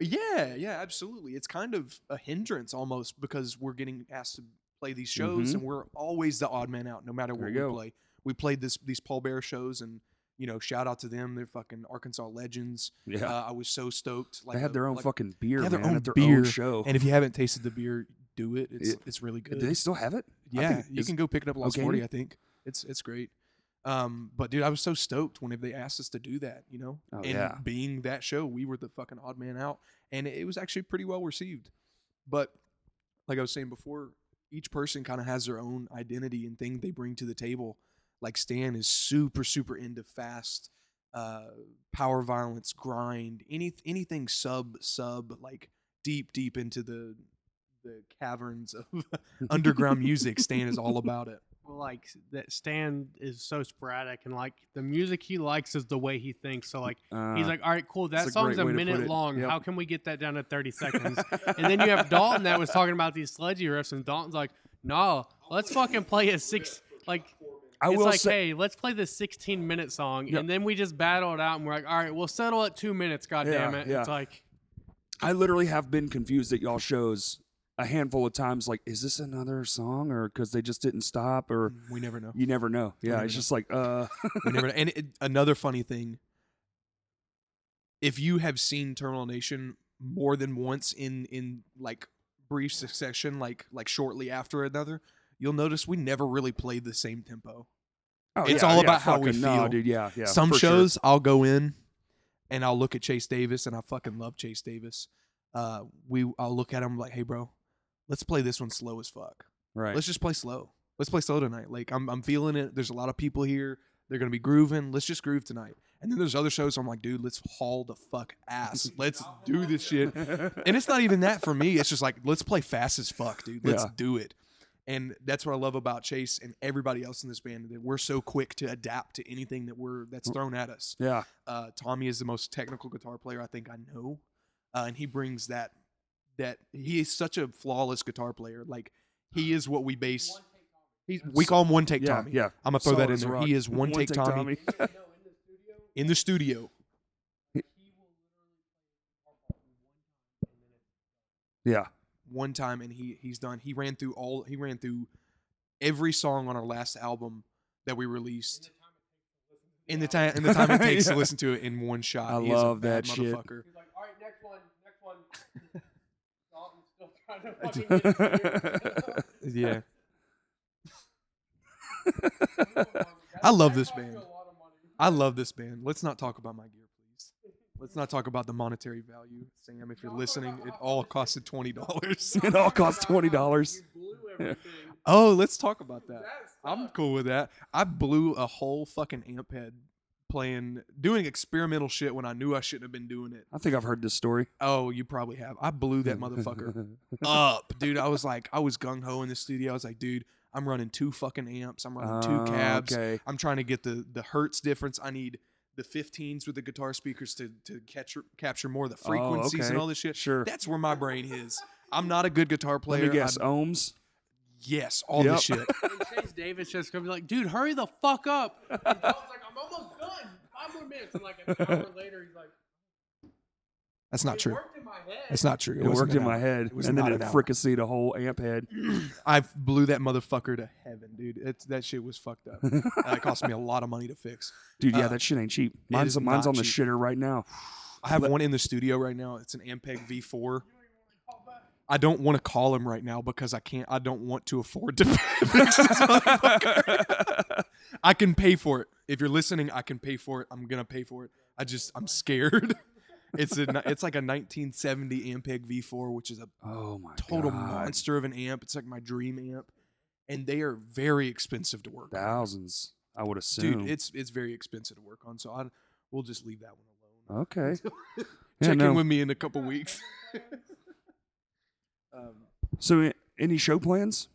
Yeah, absolutely. It's kind of a hindrance almost because we're getting asked to play these shows, and we're always the odd man out no matter where we play. We played these Paul Bear shows, and you know, shout out to them. They're fucking Arkansas legends. Yeah, I was so stoked. Like, they had their own fucking beer. They had their own show. And if you haven't tasted the beer, do it. It's really good. Do they still have it? Yeah, you can go pick it up at Lost 40. I think it's great. But dude, I was so stoked whenever they asked us to do that, you know, being that show, we were the fucking odd man out and it was actually pretty well received. But like I was saying before, each person kind of has their own identity and thing they bring to the table. Like Stan is super, super into fast, power violence, grind, anything sub, like deep into the caverns of underground music. Stan is all about it. Like that Stan is so sporadic and like the music he likes is the way he thinks. So like he's like, all right, cool, that song's a minute long. Yep. How can we get that down to 30 seconds? And then you have Dalton that was talking about these sludgy riffs, and Dalton's like, no, let's fucking play a six. Like hey, let's play this 16-minute song, and then we just battle it out, and we're like, all right, we'll settle at 2 minutes. Goddammit. Yeah. It's like I literally have been confused at y'all shows a handful of times, like, is this another song, or because they just didn't stop, or we never know. You never know. Yeah, it's just like we never know. And another funny thing, if you have seen Terminal Nation more than once in like brief succession, like shortly after another, you'll notice we never really played the same tempo. Oh, it's all about how we feel, dude. Yeah. Some shows I'll go in, and I'll look at Chase Davis, and I fucking love Chase Davis. I'll look at him like, hey, bro, let's play this one slow as fuck. Right. Let's just play slow. Let's play slow tonight. Like, I'm feeling it. There's a lot of people here. They're going to be grooving. Let's just groove tonight. And then there's other shows where I'm like, dude, let's haul the fuck ass. Let's do this shit. And it's not even that for me. It's just like, let's play fast as fuck, dude. Let's do it. And that's what I love about Chase and everybody else in this band, that we're so quick to adapt to anything that's thrown at us. Yeah. Tommy is the most technical guitar player I think I know. And he brings that he is such a flawless guitar player. Like, he is what we base. We call him One Take Tommy. Yeah. I'm going to throw that in there. Rock. He is One Take Tommy. In the studio. Yeah. One time, and he's done. He ran through every song on our last album that we released. In the time it takes to listen to it in one shot. I love that shit. He's like, all right, next one. I'm still trying to fucking get here. Yeah. I love this band. I love this band. Let's not talk about my gear, please. Let's not talk about the monetary value. Sam, if you're listening, it all costed $20. It all cost $20. Yeah. Oh, let's talk about that. I'm cool with that. I blew a whole fucking amp head doing experimental shit when I knew I shouldn't have been doing it. I think I've heard this story. Oh, you probably have. I blew that motherfucker up, dude. I was gung-ho in the studio. I was like, dude, I'm running two fucking amps. I'm running two cabs. Okay. I'm trying to get the hertz difference. I need the 15s with the guitar speakers to capture more of the frequencies and all this shit. Sure. That's where my brain is. I'm not a good guitar player. Let me guess, ohms? Yes, all this shit. And Chase Davis just going to be like, dude, hurry the fuck up. And I was like, I'm almost done. 5 more minutes. And like an hour later, he's like, that's not true. It worked in my head. That's not true. It worked in my head. And then it fricasseed the whole amp head. I blew that motherfucker to heaven, dude. That shit was fucked up. It cost me a lot of money to fix. Dude, yeah, that shit ain't cheap. Mine's on the shitter right now. I have one in the studio right now. It's an Ampeg V4. I don't want to call him right now because I can't. I don't want to afford to fix this motherfucker. I can pay for it. If you're listening, I can pay for it. I'm going to pay for it. I'm scared. It's like a 1970 Ampeg V4, which is a monster of an amp. It's like my dream amp, and they are very expensive to work on. Thousands, I would assume. Dude, it's very expensive to work on, so we'll just leave that one alone. Okay. Check in with me in a couple weeks. So, any show plans?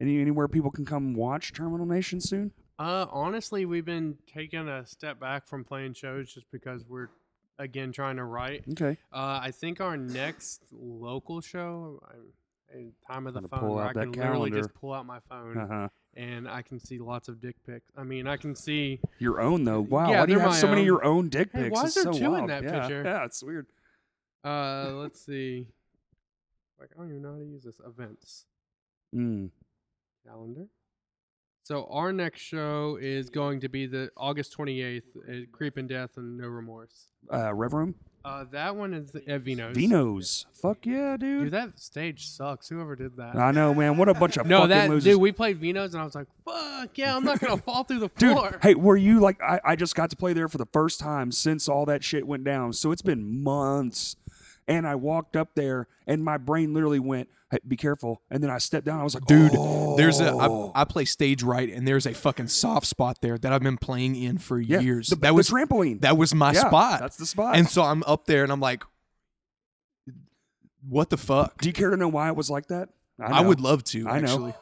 Anywhere people can come watch Terminal Nation soon? Honestly, we've been taking a step back from playing shows just because we're again trying to write. Okay. I think our next local show, time of the phone, I can literally just pull out my phone and I can see lots of dick pics. I mean, I can see your own though. Wow, yeah, why do you have so many of your own dick pics? Hey, why is there two in that picture? Yeah, it's weird. Let's see. Like, I don't even know how to use this. Events. Calendar. So our next show is going to be the August 28th at Creeping Death and No Remorse. Reverend? That one is at Vino's. Vino's. Fuck yeah, dude. Dude, that stage sucks. Whoever did that. I know, man. What a bunch of fucking losers. Dude, we played Vino's and I was like, fuck yeah, I'm not going to fall through the floor. Dude, hey, were you like, I just got to play there for the first time since all that shit went down. So it's been months. And I walked up there, and my brain literally went, hey, be careful. And then I stepped down. I was like, dude, I play stage right, and there's a fucking soft spot there that I've been playing in for years. That was the trampoline. That was my spot. That's the spot. And so I'm up there, and I'm like, what the fuck? Do you care to know why it was like that? I would love to, actually.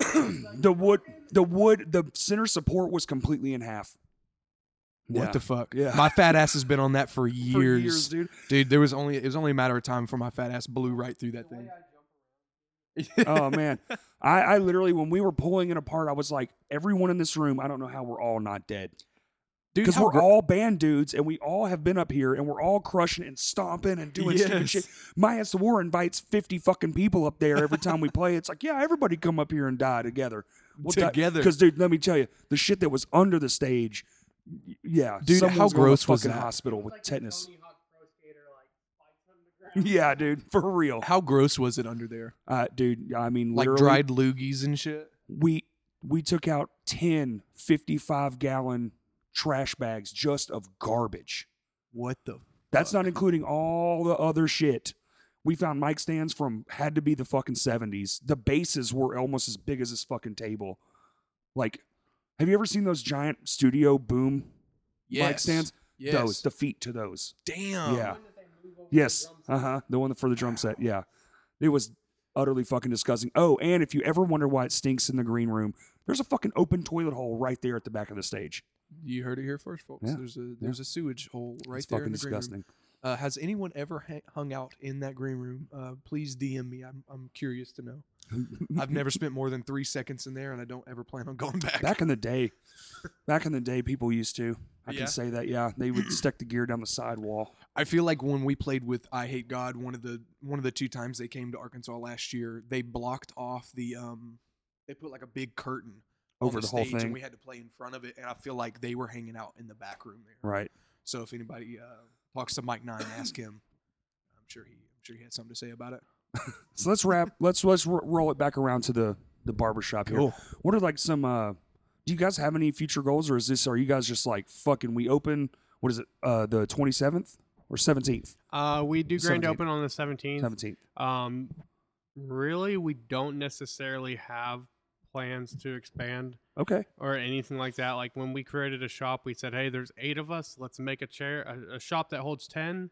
The center support was completely in half. What the fuck? Yeah. My fat ass has been on that for years. For years, dude. Dude, it was only a matter of time before my fat ass blew right through that thing. Oh, man. I literally, when we were pulling it apart, I was like, everyone in this room, I don't know how we're all not dead. Because we're all band dudes, and we all have been up here, and we're all crushing and stomping and doing stupid shit. My Ass the War invites 50 fucking people up there every time we play. It's like, yeah, everybody come up here and die together. Because, dude, let me tell you, the shit that was under the stage... Yeah, dude, how gross was that hospital with tetanus? Yeah, dude, for real. How gross was it under there? Dude, I mean, like dried loogies and shit. We took out 10 55-gallon trash bags just of garbage. What the fuck? That's not including all the other shit. We found mic stands from, had to be the fucking 70s. The bases were almost as big as this fucking table. Like, have you ever seen those giant studio boom mic stands? Yes. Those, the feet to those. Damn. Yeah. Yes. Uh-huh. The one for the drum set. Yeah. It was utterly fucking disgusting. Oh, and if you ever wonder why it stinks in the green room, there's a fucking open toilet hole right there at the back of the stage. You heard it here first, folks. Yeah. There's a sewage hole right it's there in the green disgusting. Room. Has anyone ever hung out in that green room? Please DM me. I'm curious to know. I've never spent more than 3 seconds in there, and I don't ever plan on going back. Back in the day, people used to. I can say that. Yeah, they would stick the gear down the side wall. I feel like when we played with I Hate God, one of the two times they came to Arkansas last year, they blocked off the. They put like a big curtain over the whole thing, and we had to play in front of it. And I feel like they were hanging out in the back room there. Right. So if anybody. Talks to Mike Nine, ask him. I'm sure he had something to say about it. So let's wrap. Let's roll it back around to the barbershop here. Cool. What are like some? Do you guys have any future goals, or is this? Are you guys just like fucking? We open. What is it? The 27th or 17th? We do grand open on the 17th. Really, we don't necessarily have plans to expand. Okay. Or anything like that. Like when we created a shop, we said, hey, there's 8 of us. Let's make a shop that holds 10.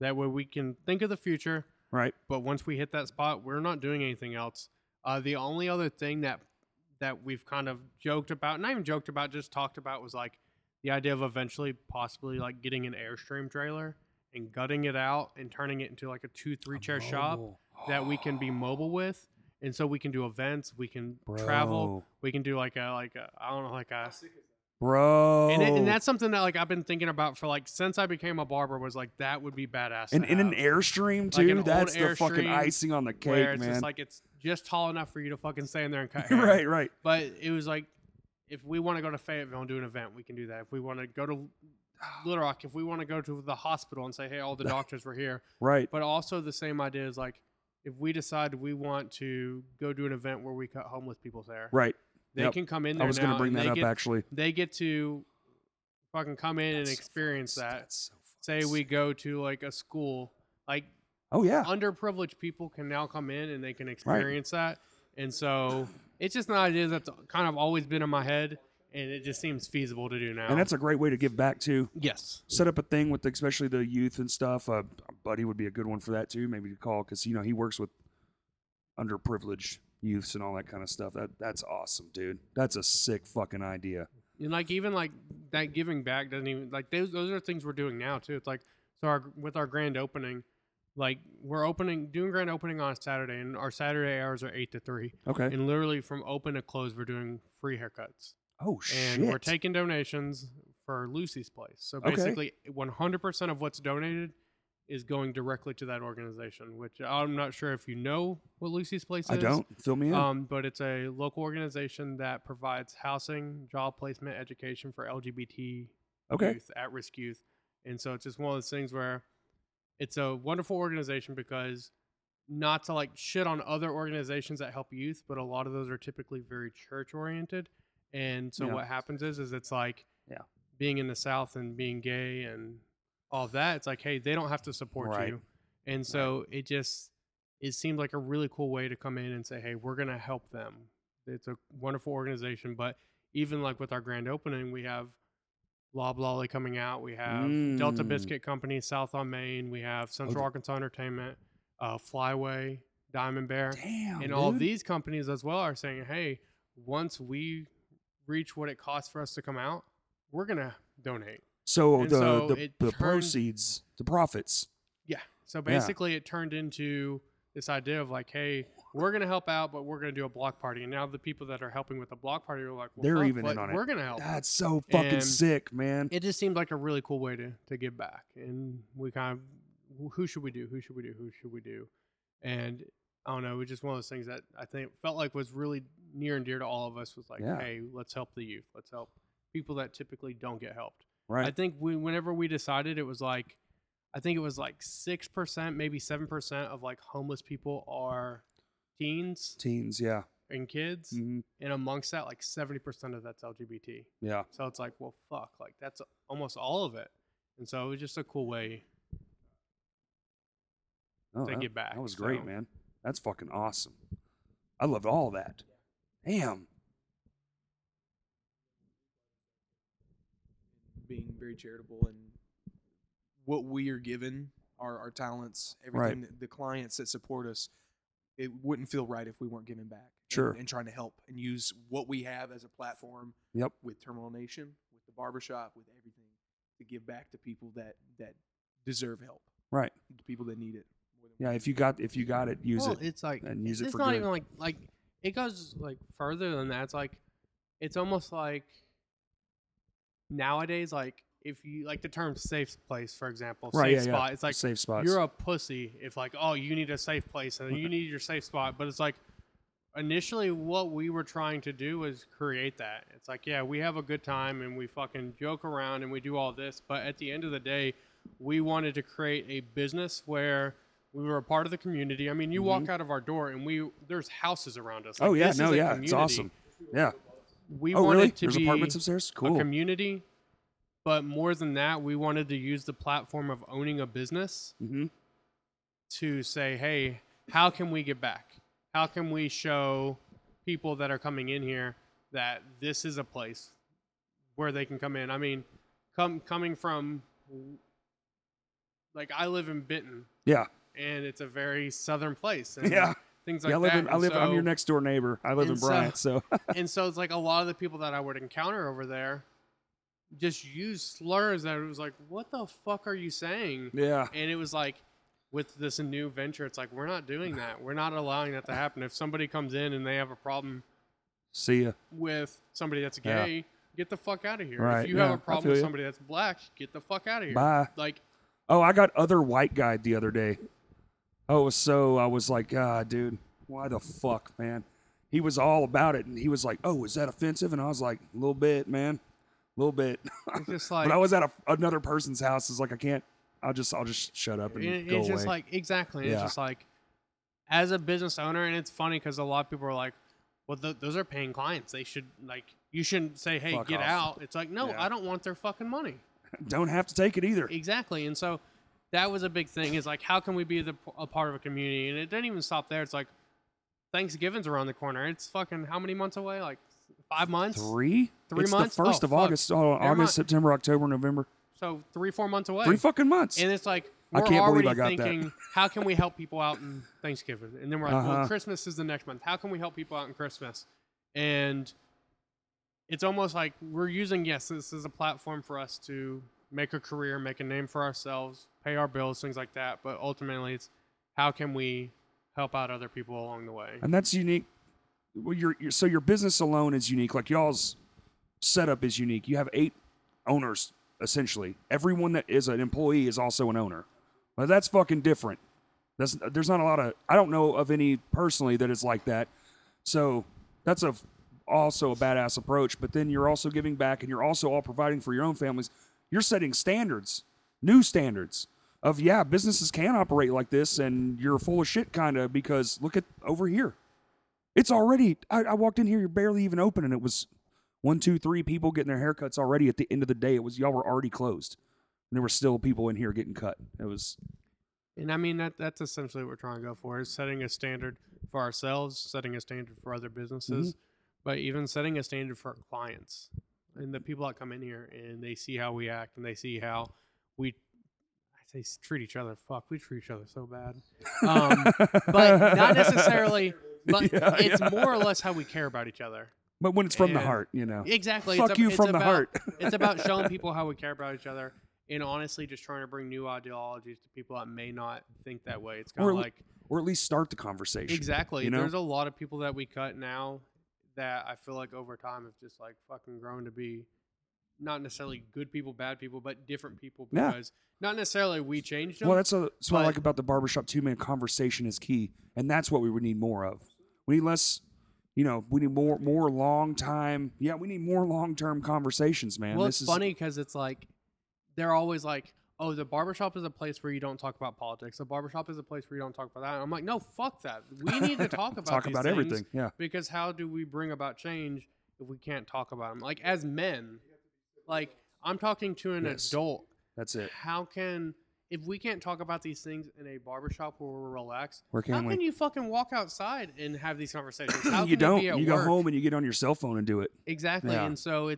That way we can think of the future. Right. But once we hit that spot, we're not doing anything else. The only other thing that we've kind of joked about, not even joked about, just talked about was like the idea of eventually possibly like getting an Airstream trailer and gutting it out and turning it into like a 2-3 chair shop that we can be mobile with. And so we can do events, we can travel, we can do and that's something that like I've been thinking about for like since I became a barber was like that would be badass. And in an Airstream too, like that's the fucking icing on the cake, where it's man. Just like it's just tall enough for you to fucking stay in there and cut hair. right. But it was like if we want to go to Fayetteville and do an event, we can do that. If we want to go to Little Rock, if we want to go to the hospital and say, hey, all the doctors were here, right? But also the same idea is like. If we decide we want to go do an event where we cut homeless people's hair. Right. They can come in there now. I was going to bring that up, actually. They get to fucking come in and experience that. Say we go to, like, a school. Like, underprivileged people can now come in and they can experience that. And so it's just an idea that's kind of always been in my head, and it just seems feasible to do now. And that's a great way to give back, too. Yes. Set up a thing with especially the youth and stuff. Buddy would be a good one for that, too, maybe to call, because, you know, he works with underprivileged youths and all that kind of stuff. That's awesome, dude. That's a sick fucking idea. And, like, even, like, that giving back doesn't even, like, those are things we're doing now, too. It's like, so with our grand opening, like, we're doing grand opening on a Saturday, and our Saturday hours are 8 to 3. Okay. And literally from open to close, we're doing free haircuts. Oh, shit. And we're taking donations for Lucy's Place. So basically 100% of what's donated is going directly to that organization, which I'm not sure if you know what Lucy's Place is. I don't. Fill me in. But it's a local organization that provides housing, job placement, education for LGBT youth, at-risk youth. And so it's just one of those things where it's a wonderful organization because not to like shit on other organizations that help youth, but a lot of those are typically very church-oriented. And so what happens is it's like being in the South and being gay and all that. It's like, hey, they don't have to support you. And so it seemed like a really cool way to come in and say, hey, we're going to help them. It's a wonderful organization. But even like with our grand opening, we have Loblolly coming out. We have Delta Biscuit Company, South on Main. We have Central Arkansas Entertainment, Flyway, Diamond Bear. Damn, and all these companies as well are saying, hey, once we reach what it costs for us to come out, we're gonna donate. So the proceeds, the profits. Yeah. So basically it turned into this idea of like, hey, we're gonna help out, but we're gonna do a block party. And now the people that are helping with the block party are like, well, they're even in on it. We're gonna help. That's so fucking sick, man. It just seemed like a really cool way to give back. And we kind of, who should we do? And I don't know. It was just one of those things that I think felt like was really near and dear to all of us was like, hey, let's help the youth. Let's help people that typically don't get helped. Right. I think whenever we decided, it was like, I think it was like 6%, maybe 7% of like homeless people are teens. Teens, yeah. And kids. Mm-hmm. And amongst that, like 70% of that's LGBT. Yeah. So it's like, well, fuck, like that's almost all of it. And so it was just a cool way to get back. That was great, man. That's fucking awesome. I loved all that. Damn. Being very charitable and what we are given, our talents, everything, right. The clients that support us, it wouldn't feel right if we weren't giving back. Sure. And trying to help and use what we have as a platform with Terminal Nation, with the barbershop, with everything, to give back to people that deserve help. Right. The people that need it. Yeah, if you got it, use it. It's like, and use it for good. It's not even like it goes like further than that. It's like, it's almost like nowadays, like if you like the term safe place, for example, right, safe spot. It's like safe spots. You're a pussy if like, oh, you need a safe place and you need your safe spot. But it's like initially what we were trying to do was create that. It's like, yeah, we have a good time and we fucking joke around and we do all this, but at the end of the day, we wanted to create a business where we were a part of the community. I mean, you walk out of our door and there's houses around us. Like, oh yeah, this is a community. It's awesome. Yeah. We wanted really? To there's be apartments upstairs? Cool. A community, but more than that, we wanted to use the platform of owning a business to say, hey, how can we get back? How can we show people that are coming in here that this is a place where they can come in? I mean, coming from, like, I live in Benton. Yeah. And it's a very southern place. And things like that. I'm your next door neighbor. I live in Bryant. So. And so it's like a lot of the people that I would encounter over there just use slurs that it was like, what the fuck are you saying? Yeah. And it was like, with this new venture, it's like, we're not doing that. We're not allowing that to happen. If somebody comes in and they have a problem with somebody that's gay, get the fuck out of here. Right. If you have a problem with somebody that's black, get the fuck out of here. Bye. Like, oh, I got other white guy the other day. Oh, so I was like, God, dude, why the fuck, man? He was all about it, and he was like, oh, is that offensive? And I was like, a little bit, man, a little bit. It's just like, but I was at another person's house. It's like, I can't. I'll just shut up and go away. It's just like, exactly. Yeah. It's just like, as a business owner, and it's funny because a lot of people are like, well, those are paying clients. They should, like, you shouldn't say, hey, fuck get off. Out. It's like, no, I don't want their fucking money. Don't have to take it either. Exactly. And so that was a big thing, is like, how can we be a part of a community? And it didn't even stop there. It's like, Thanksgiving's around the corner. It's fucking how many months away? Like 5 months? Three it's months? It's the 1st of August. Oh, August, September, October, November. So 4 months away. 3 fucking months. And it's like, we're I can't already believe I got thinking, that. How can we help people out in Thanksgiving? And then we're like, well, Christmas is the next month. How can we help people out in Christmas? And it's almost like we're using, this is a platform for us to make a career, make a name for ourselves, pay our bills, things like that. But ultimately, it's how can we help out other people along the way? And that's unique. Well, so your business alone is unique. Like, y'all's setup is unique. You have 8 owners, essentially. Everyone that is an employee is also an owner. Well, that's fucking different. There's not a lot of... I don't know of any personally that is like that. So that's also a badass approach, but then you're also giving back and you're also all providing for your own families. You're setting standards, new standards of, businesses can operate like this, and you're full of shit kind of, because look at over here. It's already, I walked in here, you're barely even open, and it was 1, 2, 3 people getting their haircuts already. At the end of the day, it was, y'all were already closed and there were still people in here getting cut. It was, and I mean, that's essentially what we're trying to go for, is setting a standard for ourselves, setting a standard for other businesses. But even setting a standard for our clients and the people that come in here, and they see how we act, and they see how I say treat each other. Fuck, we treat each other so bad. But not necessarily, but it's more or less how we care about each other. But when it's from the heart, you know. Exactly. Fuck you from the heart. It's about showing people how we care about each other, and honestly just trying to bring new ideologies to people that may not think that way. It's kind of like... Or at least start the conversation. Exactly. You know? There's a lot of people that we cut now that I feel like over time have just like fucking grown to be not necessarily good people, bad people, but different people, because not necessarily we changed them. Well, that's what I like about the barbershop too, man. Conversation is key, and that's what we would need more of. We need less, you know, we need more long time. Yeah, we need more long-term conversations, man. Well, it's funny because it's like, they're always like, oh, the barbershop is a place where you don't talk about politics. The barbershop is a place where you don't talk about that. And I'm like, no, fuck that. We need to talk about talk these about things, everything. Yeah. Because how do we bring about change if we can't talk about them? Like, as men, like, I'm talking to an adult That's it. How can, if we can't talk about these things in a barbershop where we're relaxed, how can you fucking walk outside and have these conversations? You go home and you get on your cell phone and do it. Exactly. Yeah. And so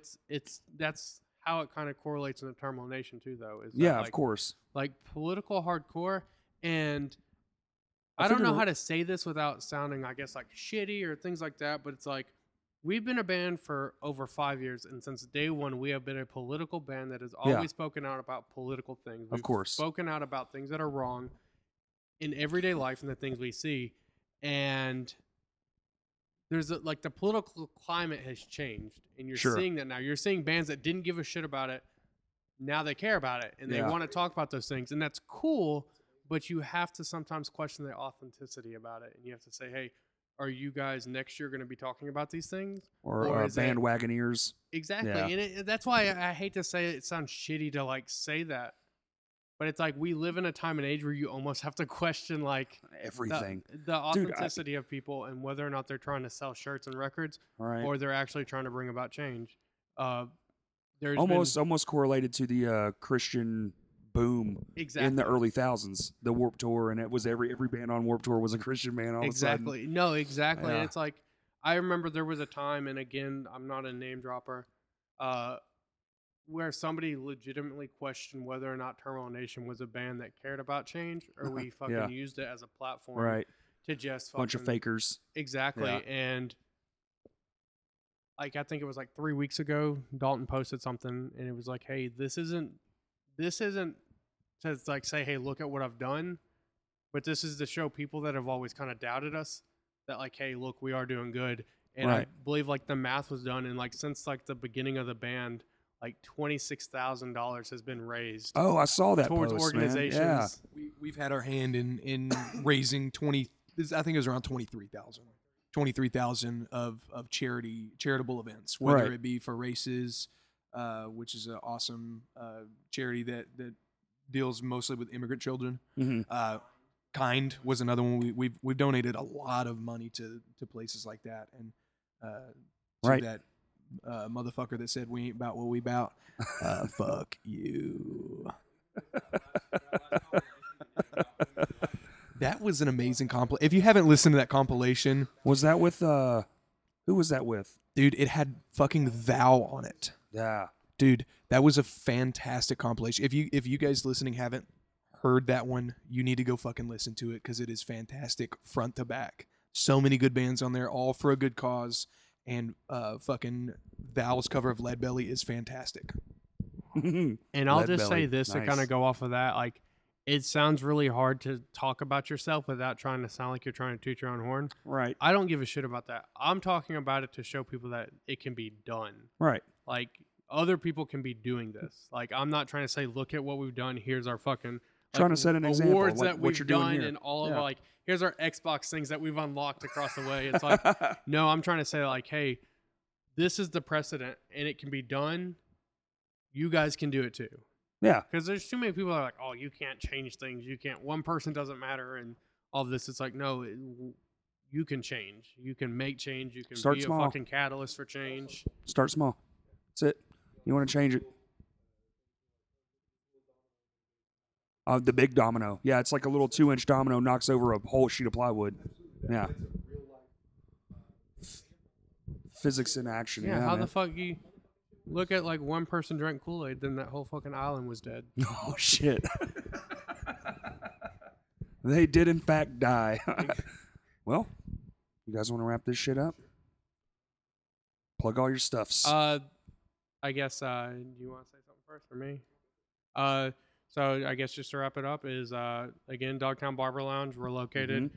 that's how it kind of correlates in the Terminal Nation too, though. Is yeah, like, of course. Like political hardcore, and I don't know how to say this without sounding, I guess, like shitty or things like that, but it's like, we've been a band for over 5 years, and since day one, we have been a political band that has always spoken out about political things. We've of course. Spoken out about things that are wrong in everyday life and the things we see. And there's the political climate has changed, and you're seeing that now. You're seeing bands that didn't give a shit about it. Now they care about it, and they want to talk about those things. And that's cool, but you have to sometimes question the authenticity about it. And you have to say, hey, are you guys next year going to be talking about these things? Or bandwagoners. Exactly. Yeah. And that's why I hate to say it. It sounds shitty to say that, but it's like we live in a time and age where you almost have to question everything, the authenticity of people and whether or not they're trying to sell shirts and records or they're actually trying to bring about change. There's almost correlated to the Christian boom in the early thousands, the Warped Tour, and it was every band on Warped Tour was a Christian band all of a sudden. No, exactly. Yeah. And it's like, I remember there was a time, and again, I'm not a name dropper, where somebody legitimately questioned whether or not Terminal Nation was a band that cared about change, or we fucking used it as a platform to just fucking... bunch of fakers. Exactly. Yeah. And I think it was 3 weeks ago, Dalton posted something, and it was like, hey, this isn't to say, hey, look at what I've done, but this is to show people that have always kind of doubted us that hey, look, we are doing good. And I believe the math was done, and since the beginning of the band, $26,000 has been raised. Oh, I saw that towards post, organizations. Man. Yeah. We've had our hand in raising I think it was around 23,000. 23,000 of charitable events, whether it be for races, which is an awesome charity that deals mostly with immigrant children. Mm-hmm. Kind was another one. We've donated a lot of money to places like that, and to that motherfucker that said we ain't about what we about. Fuck you. That was an amazing compilation. If you haven't listened to that compilation, was that with who was that with? Dude, it had fucking Thou on it. Yeah, dude, that was a fantastic compilation. If you guys listening haven't heard that one, you need to go fucking listen to it because it is fantastic front to back. So many good bands on there, all for a good cause, and fucking Val's cover of Lead Belly is fantastic. And I'll just say this to kind of go off of that, it sounds really hard to talk about yourself without trying to sound like you're trying to toot your own horn. Right. I don't give a shit about that. I'm talking about it to show people that it can be done. Right. Other people can be doing this. I'm not trying to say, look at what we've done. Here's our fucking trying to set an example. Awards that we've done and all of here's our Xbox things that we've unlocked across the way. It's no, I'm trying to say hey, this is the precedent and it can be done. You guys can do it too. Yeah. Because there's too many people that are oh, you can't change things. You can't. One person doesn't matter and all this. It's no, you can change. You can make change. You can start be small. A fucking catalyst for change. Start small. That's it. You want to change it. The big domino. Yeah, it's a little 2-inch domino knocks over a whole sheet of plywood. Yeah. Physics in action. Yeah, how the fuck you... Look at one person drank Kool-Aid, then that whole fucking island was dead. Oh, shit. They did, in fact, die. Well, you guys want to wrap this shit up? Plug all your stuffs. I guess, do you want to say something first for me? So I guess just to wrap it up is, again, Dogtown Barber Lounge. We're located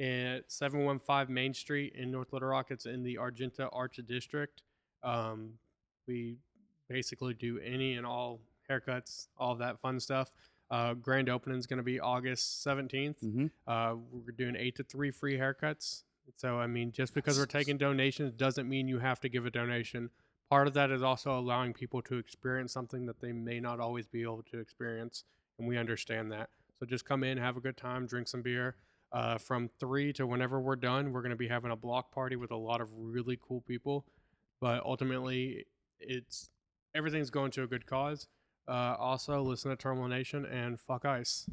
at 715 Main Street in North Little Rock. It's in the Argenta Arch District. We basically do any and all haircuts, all that fun stuff. Grand opening is going to be August 17th. Mm-hmm. We're doing 8 to 3 free haircuts. So, just because we're taking donations doesn't mean you have to give a donation. Part of that is also allowing people to experience something that they may not always be able to experience, and we understand that. So just come in, have a good time, drink some beer. From 3 to whenever we're done, we're going to be having a block party with a lot of really cool people. But ultimately, everything's going to a good cause. Also, listen to Terminal Nation and fuck ICE.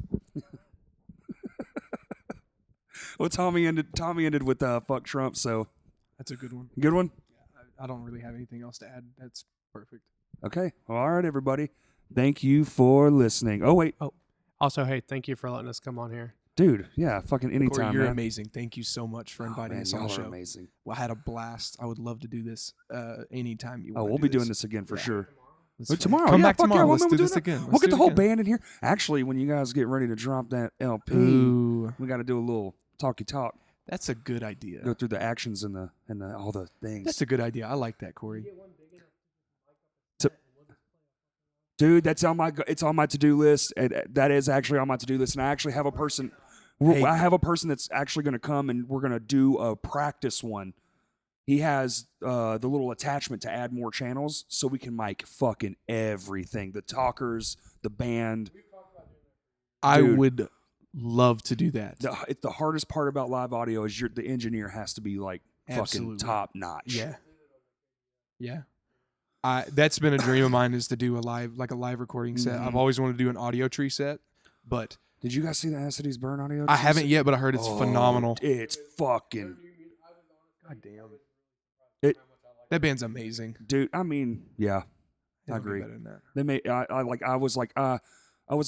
Well, Tommy ended with fuck Trump, so. That's a good one. Good one? Yeah, I don't really have anything else to add. That's perfect. Okay. Well, all right, everybody. Thank you for listening. Oh, wait. Oh, also, hey, thank you for letting us come on here. Dude, yeah, fucking anytime, Corey, you're man. Amazing. Thank you so much for inviting us on the show. Amazing. Well, I had a blast. I would love to do this anytime you want. Oh, we'll be doing this again for sure. Tomorrow. Come back tomorrow. Let's do this again. We'll get the whole band in here. Actually, when you guys get ready to drop that LP, we got to do a little talky talk. That's a good idea. Go through the actions and the all the things. That's a good idea. I like that, Corey. Dude, that's on my to-do list. That is actually on my to-do list, and I actually have a person. I have a person that's actually going to come, and we're going to do a practice one. He has the little attachment to add more channels, so we can mic fucking everything. The talkers, the band. Dude, I would love to do that. It's the hardest part about live audio is the engineer has to be like fucking top notch. Yeah. Yeah. That's been a dream of mine, is to do a live recording set. Mm-hmm. I've always wanted to do an audio tree set, but did you guys see the Acid's Burn audio? I haven't yet, but I heard it's phenomenal. It's fucking goddamn. That band's amazing, dude. I mean, yeah, I agree. They made I was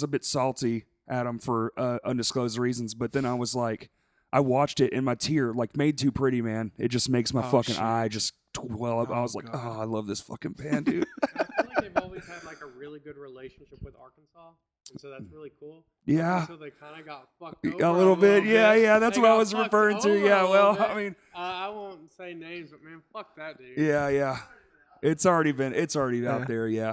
a bit salty at them for undisclosed reasons, but then I was like, I watched it and my tear made too pretty, man. It just makes my fucking eye just. 12. I was like, God. I love this fucking band, dude. I feel like they've always had a really good relationship with Arkansas, and so that's really cool. Yeah. So they kind of got fucked over a little bit. Yeah. That's what I was referring to. Yeah. Well, I mean, I won't say names, but man, fuck that dude. Yeah. It's already out there. Yeah.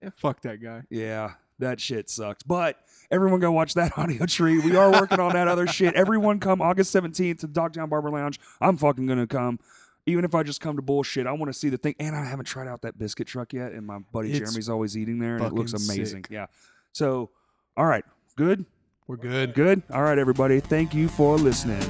Yeah. Fuck that guy. Yeah. That shit sucks. But everyone go watch that audio tree. We are working on that other shit. Everyone come August 17th to Dogtown Barber Lounge. I'm fucking gonna come. Even if I just come to bullshit, I want to see the thing. And I haven't tried out that biscuit truck yet. And my buddy Jeremy's always eating there. And it looks amazing. Sick. Yeah. So, all right. Good? We're good. All right, everybody. Thank you for listening.